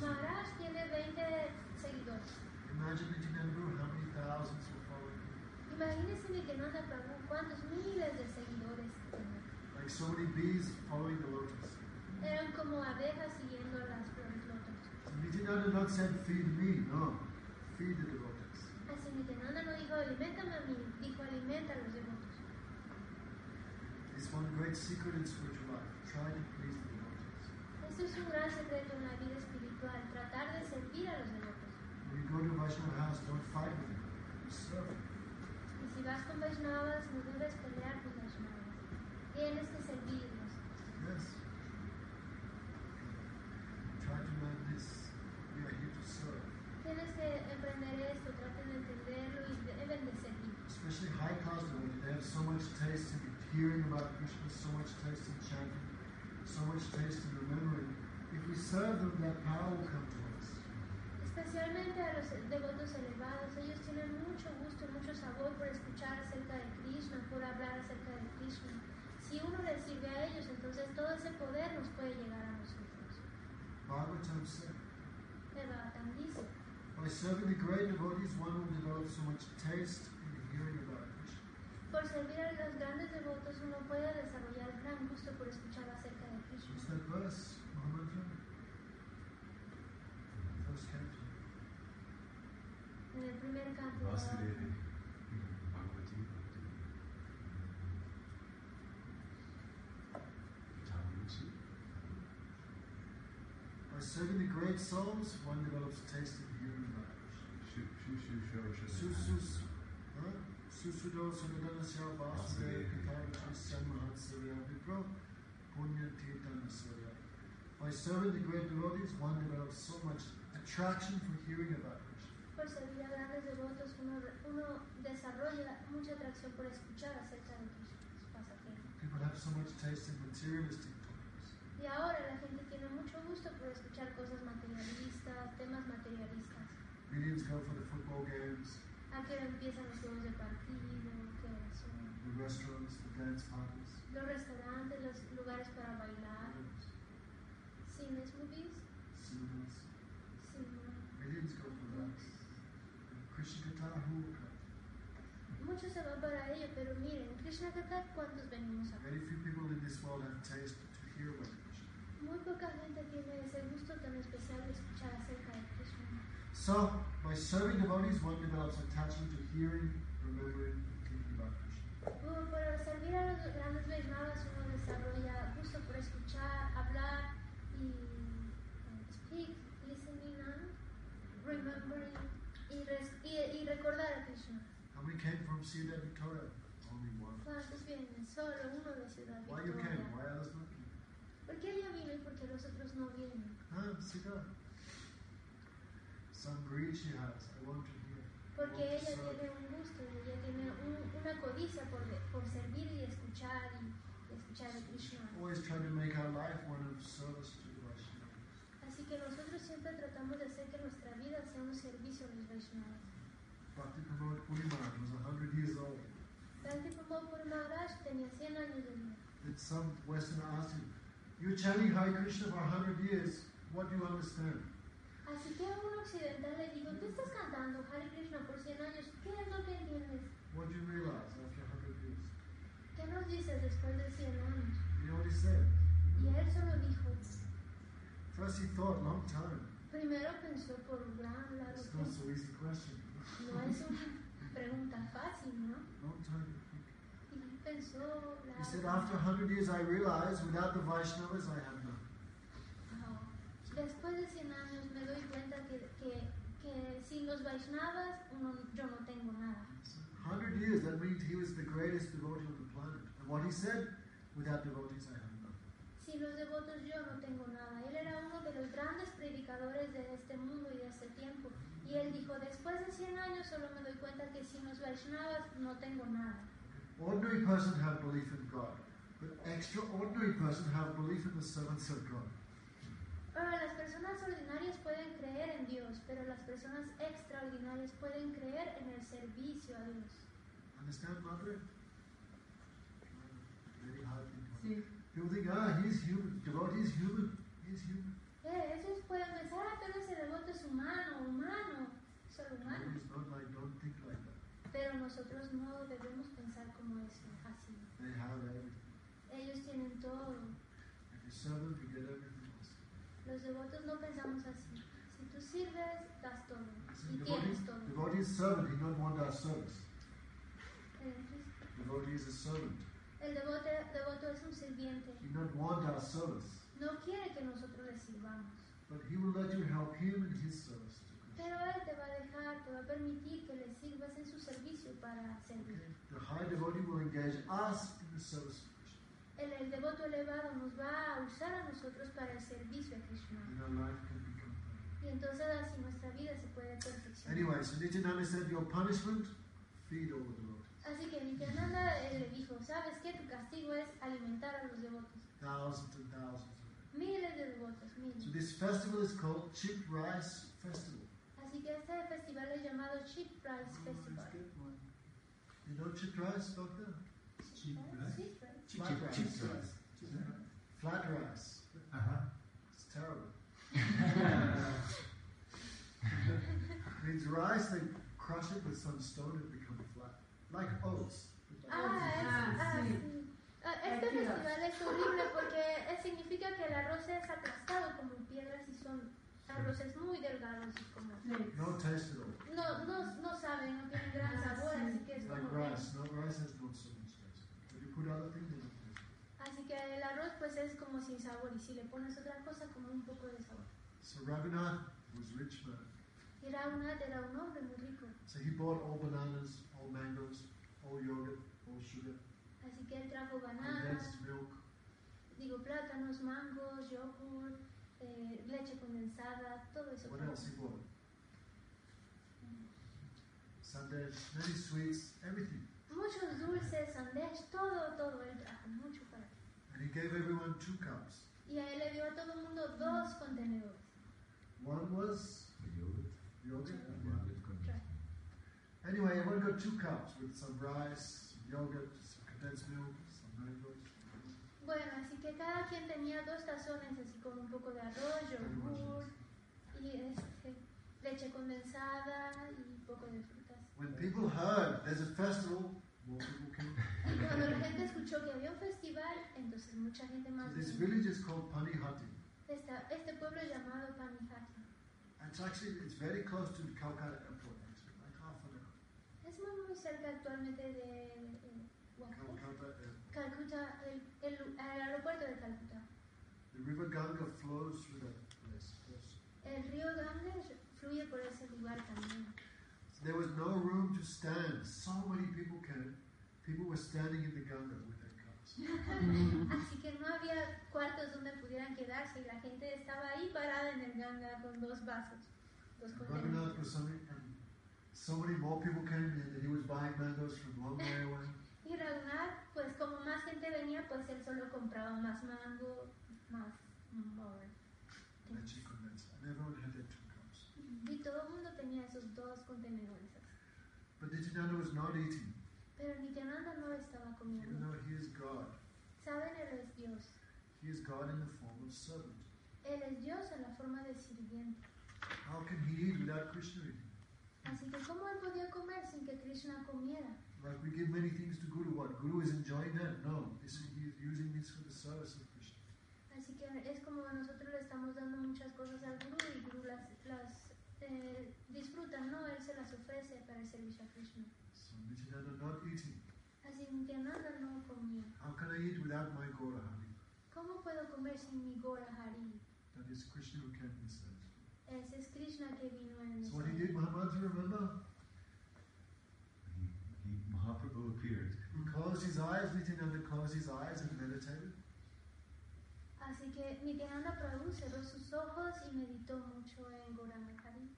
Maharaj tiene 20 seguidores. Imagine Nityananda Prabhu how many thousands were following him. Imagínese Nityananda Prabhu cuántos miles de seguidores tenía. Like so many bees following the lotus. Eran como abejas siguiendo las flores lotus. So Nityananda not said feed me, no, feed the devotees. Así Nityananda no dijo aliméntame a mí, dijo alimenta a los devotos. It's one great secret in spiritual life. Try to please the devotees. Esto es un gran secreto en la vida espiritual. Tratar de servir a los devotos. When you go to a Vaishnava house, don't fight with them. You serve them. Y si vas con Vaishnavas, no debes pelear con Vaishnavas. Tienes que servirlos. Yes. Try to learn this. We are here to serve. Tienes que aprender esto. Traten de entenderlo y deben de servir. Especially high class devotees, they have so much taste in hearing about Krishna, so much taste in chanting, so much taste in remembering. If we serve them, that power will come to us. Especialmente a los devotos elevados, ellos tienen mucho gusto, mucho sabor por escuchar acerca de Krishna, por hablar acerca de Krishna. Si uno les sirve a ellos, entonces todo ese poder nos puede llegar a nosotros. Bhagavatam said, by serving the great devotees, one will develop so much taste in hearing about. Por servir a los grandes devotos uno puede desarrollar gran gusto por escuchar acerca de Krishna. What's that verse, Mahamantra? First canto. En el primer canto. Vasudevi, Bhagavati, Chavuchi. By serving the great souls, one develops taste in human life. Susu. Huh? Susudo Sunadanasya Vasudeva Katharata Sammahat Surya Vipro Punya Tirtana Surya. By serving the great devotees, one develops so much attraction for hearing about Krishna. Por servir a grandes devotos, uno desarrolla mucha atracción por escuchar acerca de sus pasajeros. People have so much taste in materialistic topics. Y ahora la gente tiene mucho gusto por escuchar cosas materialistas, temas materialistas. Millions go for the football games. ¿A qué hora empiezan los juegos de partido? ¿Qué hora son? The restaurants, the dance parties. Los restaurantes, los lugares para bailar. Cines, movies. muchos se van para ello, pero miren, Krishna Katha, ¿cuántos venimos a ver? Very few people in this world have taste to hear about Krishna. Muy poca gente tiene ese gusto tan especial de escuchar acerca de Krishna. So, by serving devotees, one develops attachment to hearing, remembering, and thinking about Krishna. Por servir a los grandes Vaishnavas, uno desarrolla gusto por escuchar, hablar y speak, listening, and remembering y recordar a Krishna. How many came from Ciudad Victoria? Only one. ¿Cuántos vienen? Solo uno de Ciudad Victoria. Why you came? Why others not came? ¿Por qué ella vino y por qué los otros no vienen? Ah, Ciudad. Some greed she has. I want to hear. Porque ella tiene un gusto, ella tiene una codicia por servir y escuchar a Krishna. Always try to make our life one of service to the Vaishnavas. Así que nosotros siempre tratamos de hacer que nuestra vida sea un servicio a los Vaishnavas. Bhakti Pramod Puri Maharaj was 100 years old. Bhakti Pramod Puri Maharaj tenía 100 años de vida. Did some Westerner ask him, "You're chanting Hare Krishna for 100 years, what do you understand?" Así que a un occidental le digo, tú estás cantando Hare Krishna por 100 años, ¿qué es lo que entiendes? What do you realize after 100 years? ¿Qué nos dices después de 100 años? You know what he said? Y él solo dijo. First he thought long time. Primero pensó por un gran largo tiempo. It's not so easy question. No es una pregunta fácil, ¿no? Long time. Y pensó largo. He said, after 100 years I realized without the Vaishnavas I have none. Después de 100 años me doy cuenta que sin los Vaishnavas yo no tengo nada. 100 years, that means he was the greatest devotee on the planet. And what he said, without devotees I have nothing. Sin los devotos yo no tengo nada. Él era uno de los grandes predicadores de este mundo y de este tiempo. Y él dijo, después de 100 años solo me doy cuenta que sin los Vaishnavas no tengo nada. Ordinary person have belief in God, but extraordinary person have belief in the servants of God. Pero las personas ordinarias pueden creer en Dios, pero las personas extraordinarias pueden creer en el servicio a Dios. ¿Understand, madre? Very hard thing. Sí. People think, he's human. Devotee is human. He's human. Ellos pueden pensar, pero ese devoto es humano, solo humano. No, it's not like, don't think like that. Pero nosotros no debemos pensar como eso, así. They have everything. Ellos tienen todo. If you serve them, you get everything. Los devotos no pensamos así. Si tú sirves, das todo. Y tienes todo. The devotee is a servant. He doesn't want our service. The devotee is a servant. El devoto es un sirviente. He doesn't want our service. No quiere que nosotros le sirvamos. But he will let you help him in his service. Pero él te va a dejar, te va a permitir que le sirvas en su servicio para servir. Okay. The high devotee will engage us in the service. El devoto elevado nos va a usar a nosotros para el servicio a Krishna. Y entonces así nuestra vida se puede perfeccionar. Anyway, so Nityananda said, your punishment, feed all the devotees. Así que Nityananda le dijo, ¿sabes qué? Tu castigo es alimentar a los devotos. Thousands and thousands. Miles de devotos, miles. So this festival is called Cheap Rice Festival. Así que este festival es llamado Cheap Rice Festival. You know cheap rice, doctor? Cheap rice. Cheap rice. Flat rice. It's terrible. It means rice, they crush it with some stone, it becomes flat. Like oats. Este festival es horrible porque significa que el arroz es aplastado como piedras y son arroces muy delgados. No taste at all. No saben, no tienen gran sabor, así que es como rice. No rice has not so much taste. But you put other things in it. Así que el arroz pues es como sin sabor y si le pones otra cosa como un poco de sabor. So Raghunath was rich man. Y Raghunath era un hombre muy rico. So he bought all bananas, all mangoes, all yogurt, all sugar. Así que él trajo bananas, plátanos, mangos, yogur, leche condensada, todo eso. What else he bought? Sandesh, many sweets, everything. Muchos dulces, sandesh, todo, él trajo mucho para ti. And he gave everyone 2 cups. Y a él le dio a todo el mundo 2 contenedores. One was yogurt and one was container. Anyway, everyone got 2 cups with some rice, some yogurt, some condensed milk, some mangoes. Bueno, así que cada quien tenía 2 tazones, así como un poco de arroz, yogur, y leche condensada y un poco de frutas. When people heard there's a festival, more people came. Cuando la gente escuchó que había un festival, entonces mucha gente más. This village is called Panihati. Este pueblo llamado Panihati. It's actually very close to Calcutta airport, actually, like half an hour. Es muy cerca actualmente de Calcutta, el aeropuerto de Calcutta. The river Ganga flows through that place. El río Ganga fluye por ese lugar también. There was no room to stand. So many people came. People were standing in the Ganga with their cups. Así que no había cuartos donde pudieran quedarse y la gente estaba ahí parada en el Ganga con dos vasos. Raghunath Goswami and so many more people came, and he was buying mangoes from long way away. Y Raghunath, pues como más gente venía, pues él solo compraba más mango, más more. And everyone had their two cups. Y todo el mundo tenía esos dos contenedores. But Nityananda was not eating. Pero Nityananda no estaba comiendo. Even though he is God. Saben, él es Dios. He is God in the form of servant. Él es Dios en la forma de sirviente. How can he eat without Krishna eating? Así que cómo él podía comer sin que Krishna comiera. Like we give many things to Guru. What? Guru is enjoying that? No. He is using this for the service of Krishna. Así que es como nosotros le estamos dando muchas cosas al Guru y Guru las disfruta, ¿no? Él se las ofrece para el servicio a Krishna. So Nityananda not eating. Así Nityananda no comía. How can I eat without my Gora Hari? ¿Cómo puedo comer sin mi Gora Hari? That is Krishna who came and said. Ese es Krishna que vino en So what he did, Maharaja, remember? Mahaprabhu appeared. He closed his eyes, Nityananda closed his eyes and meditated. Así que Nityananda Prabhu cerró sus ojos y meditó mucho en Gora Hari.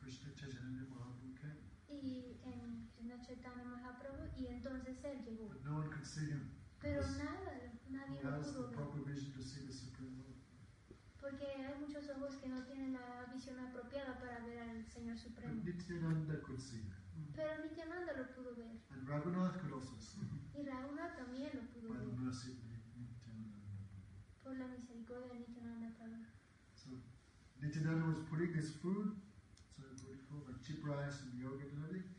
Krishna Chaitanya Mahaprabhu came. Y en Krishna Chaitanya Mahaprabhu, y entonces él llegó. But no one could see him. Pero nadie lo pudo ver. Porque hay muchos ojos que no tienen la visión apropiada para ver al Señor Supremo. Nityananda could see. Pero Nityananda lo pudo ver. And Raghunath could also see. Y Raghunath también lo pudo ver. Por la misericordia de Nityananda Prabhu. So Nityananda was putting this food, so what do you call like cheap rice and yogurt and everything.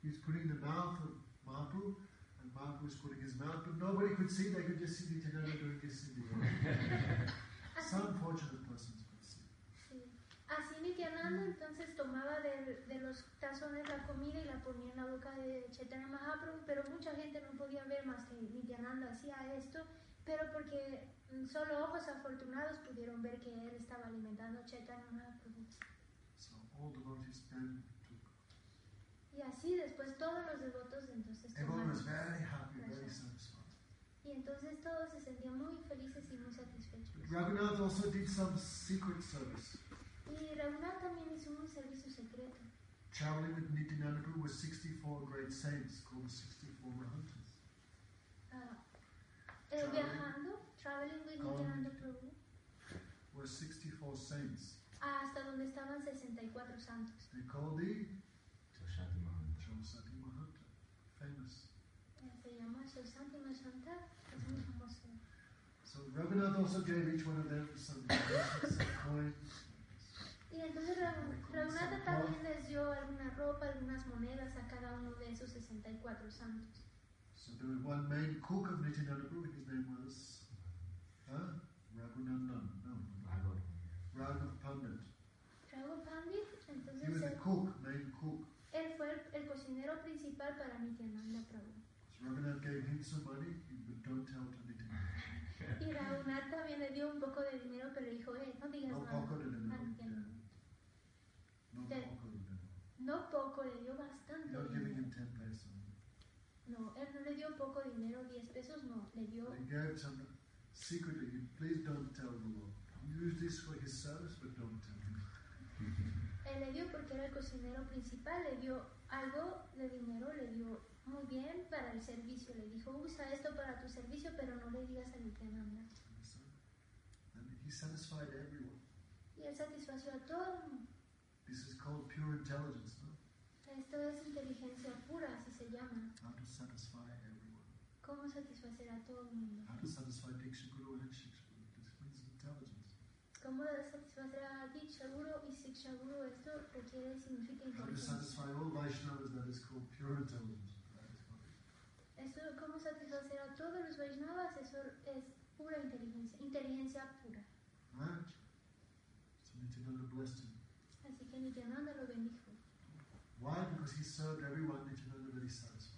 He was putting the mouth of Mahaprabhu. And Mahaprabhu was putting his mouth, but nobody could see. They could just see Nityananda doing this in the Some fortunate persons could see. Sí. Así Nityananda entonces tomaba de los tazones la comida y la ponía en la boca de Chaitanya Mahaprabhu, pero mucha gente no podía ver más que Nityananda hacía esto, pero porque solo ojos afortunados pudieron ver que él estaba alimentando a Chaitanya Mahaprabhu. So all devotees then took. Y así después todos los devotos entonces tomaron. Everyone was very happy, very satisfied. Y entonces todos se sentían muy felices y muy satisfechos. Raghunath also did some secret service. Y Raghunath también hizo un servicio secreto. Traveling with Nityananda Prabhu were 64 great saints called the 64 Mahantas. Traveling with Nityananda Prabhu were 64 saints. Hasta donde estaban 64 santos. They called the Toshatimahanta, famous. Se llama Santimahanta. Es muy famoso. So Raghunath also gave each one of them some coins. Y entonces Raghunath también les dio alguna ropa, algunas monedas a cada uno de esos 64 santos. So there was one main cook of Nityananda Prabhu. His name was Raghunath Pandit. Raghunath Pandit. Entonces he was the cook, main cook. Él fue el cocinero principal para Nityananda Prabhu. Raghunath gave him some money, but don't tell to Nityananda. Y Raghunath también le dio un poco de dinero, pero dijo, no digas nada. No poco, le dio bastante. Not giving him 10 pesos. No, él no le dio poco dinero, 10 pesos no, le dio. He gave some secretly. Please don't tell the Lord. Use this for his service, but don't tell him. Él le dio porque era el cocinero principal, le dio algo de dinero, le dio. Muy bien, para el servicio. Le dijo, usa esto para tu servicio, pero no le digas a Nityananda. Y él satisfació a todo el mundo. Esto es inteligencia pura, así se llama. ¿Cómo satisfacer a todo el mundo? ¿Cómo satisfacer a Diksha Guru y Siksha Guru? Esto requiere, significa importancia. Eso, ¿cómo satisfacer a todos los Vaishnavas? Eso es pura inteligencia, inteligencia pura. Right. So Nityananda blessed him. Así que Nityananda lo bendijo. Why? Because he served everyone. Nityananda very satisfied.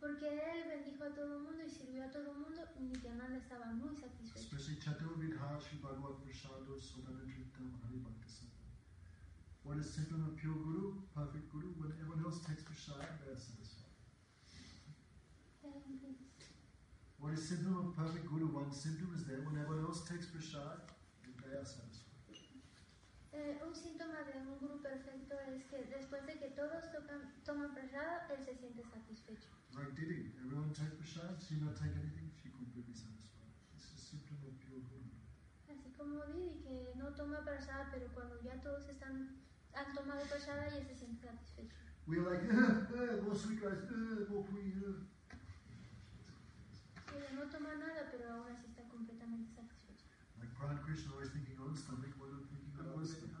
Porque él bendijo a todo el mundo y sirvió a todo el mundo, y Nityananda estaba muy satisfecho. Especially Chaturvidha Shri Bhagavat Prashado Sodanadritam Hari Bhakti Sattva. What is simple and pure Guru, perfect Guru, when everyone else takes Prashad, they are satisfied. What is symptom of perfect Guru? One symptom is there. When everyone else takes Prashad, they are satisfied. Un síntoma de un Guru perfecto es que después de que todos toman Prashad, él se siente satisfecho. Like Didi, everyone takes Prashad, she not take anything, she completely satisfied. This is a symptom of pure Guru. Así como Didi, que no toma Prashad, pero cuando ya todos han tomado Prashad, ella se siente satisfecho. We are like, more sweet rice, more puri, no toma nada, pero ahora sí está completamente satisfecho. Like Prad Krishna always thinking on his stomach, why not thinking on his stomach?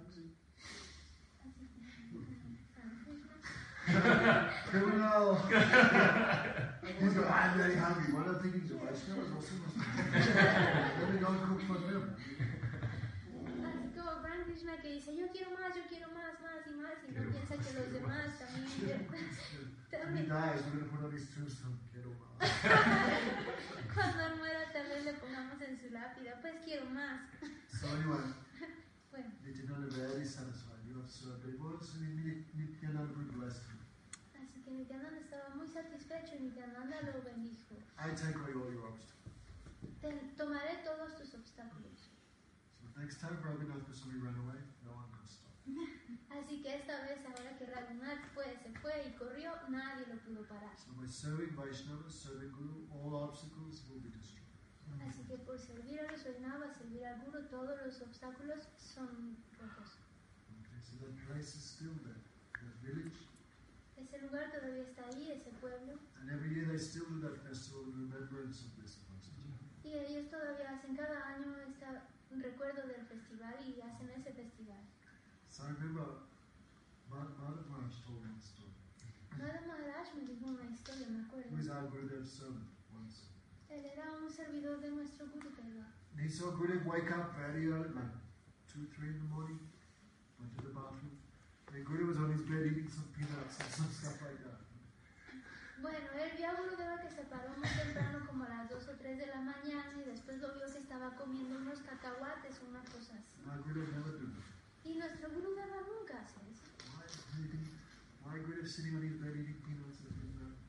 Criminal! He's going, I'm very hungry, why not thinking the Vaishnavas also must let me not cook for them. Así como Prad Krishna que dice, yo quiero más, y no piensa que los demás también... When he dies, we're going to put on his tombstone, quiero más. Cuando muera tal vez le pongamos en su lápida, pues quiero más. So anyway, bueno. Nityananda very satisfied. You have served everyone, so Nityananda would bless you. Así que Nityananda estaba muy satisfecho y Nityananda lo bendijo. I take away all your obstacles. Tomaré todos tus obstáculos. So next time Raghunath Goswami ran away, no one could stop. Así que esta vez, ahora que Raghunath se fue y corrió, nadie lo pudo parar. So by serving Vaishnava, serving Guru, all obstacles will be destroyed. Así que por servir a los Vaishnavas, servir al Guru, todos los obstáculos son rotos. Okay, so that place is still there, that village. Ese lugar todavía está ahí, ese pueblo. And every year they still do that festival in remembrance of this place. Y ellos todavía hacen cada año un recuerdo del festival y hacen ese festival. So I remember Maharaja told me a story. Maharaj me dijo una historia, me acuerdo. He was our Gurudev's servant once. Él era un servidor de nuestro Gurudev. He saw Gurudev wake up very early, like 2-3 in the morning, went to the bathroom. And Gurudev was on his bed eating some peanuts and some stuff like that. Bueno, él vio a Gurudev que se paró muy temprano, como a las 2 o 3 de la mañana, y después lo vio que estaba comiendo unos cacahuates o una cosa así. Gurudev never did that. Y nuestro Gurudev nunca hace eso. Why Gurudev sitting on his bed eating peanuts?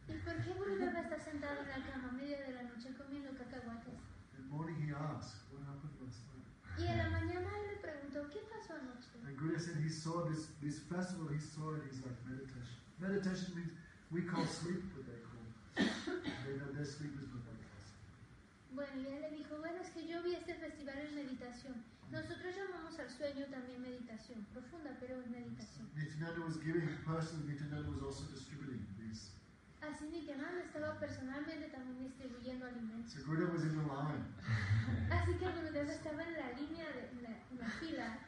¿Y por qué Gurudev está sentado en la cama a media de la noche comiendo cacahuates? In the morning he asked, what happened last night? Y en la mañana él le preguntó, ¿qué pasó anoche? And Gurudev said he saw this festival, he saw it, he's like meditation. Meditation means we call sleep what they call. They know their sleep is what they call. Bueno, y él le dijo, bueno, es que yo vi este festival en meditación. Nosotros llamamos al sueño también meditación, profunda, pero es meditación. Nityananda was giving personally, Nityananda was also distributing these. Así Nityananda estaba personalmente también distribuyendo alimentos. So Gurudev was in the line. Así que Gurudev estaba en la línea, en la fila.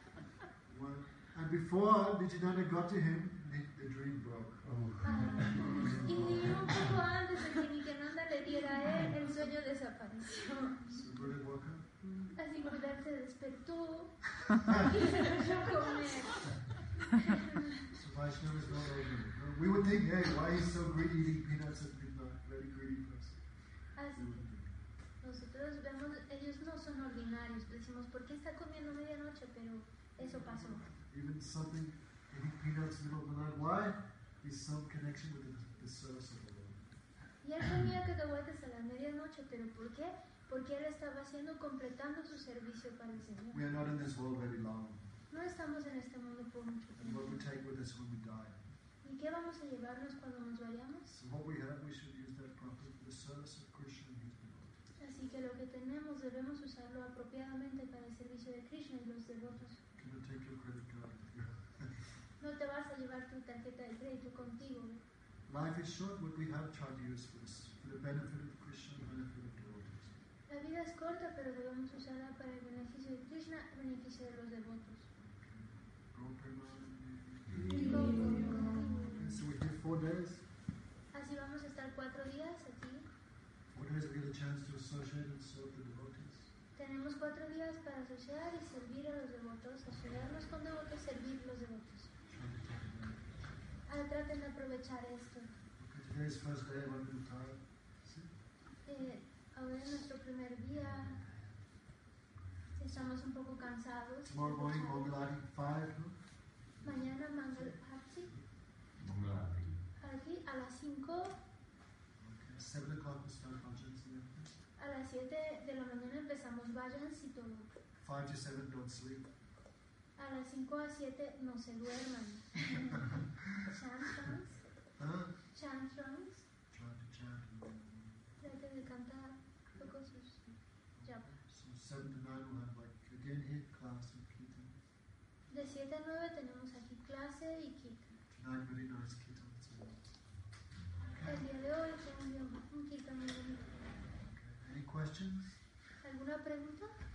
Well, and before Nityananda got to him, the dream broke. Y un poco antes de que Nityananda le diera a él, el sueño desapareció. So Gurudev woke up. Así Gurudev se despertó y se empezó a comer. So Vaishnava is not ordinary. We would think, hey, why is he so greedy eating peanuts at midnight? Very greedy person. Así que nosotros vemos, ellos no son ordinarios. Decimos, ¿por qué está comiendo medianoche? Pero eso pasó. Even something, eating peanuts in the middle of the night. Why? There's some connection with the service of the Lord. Y él comía cacahuates a la medianoche, pero ¿por qué? Porque él estaba completando su servicio para el Señor. We are not in this world very long. No estamos en este mundo por mucho tiempo. And what we take with us when we die. ¿Y qué vamos a llevarnos cuando nos vayamos? So what we have, we should use that properly for the service of Krishna and His devotees. Así que lo que tenemos debemos usarlo apropiadamente para el servicio de Krishna y los devotos. Can you take your credit card? No te vas a llevar tu tarjeta de crédito contigo. Life is short. What we have, try to use for the benefit of Krishna, benefit of. La vida es es corta, pero podemos usarla para el beneficio de Krishna y beneficio de los devotos. Así vamos a estar 4 días aquí. Tenemos 4 días para asociar y servir a los devotos, asociarnos con devotos, servir los devotos. Ahora traten de aprovechar esto. Ahora es nuestro primer día. Estamos un poco cansados. Mañana Mangalhati a las 5. A las 7 de la mañana empezamos Vayans y todo. 5 to 7 don't sleep. A las 5 a 7 no se duerman. Chantrons. Chantrons. Trate de cantar un poco sus japas. So 7 to 9 we'll have again here class and kirtan. De 7 a 9 tenemos aquí clase y kirtan. Tonight really nice kirtan. El día de hoy fue un kirtan muy bonito. ¿Alguna pregunta?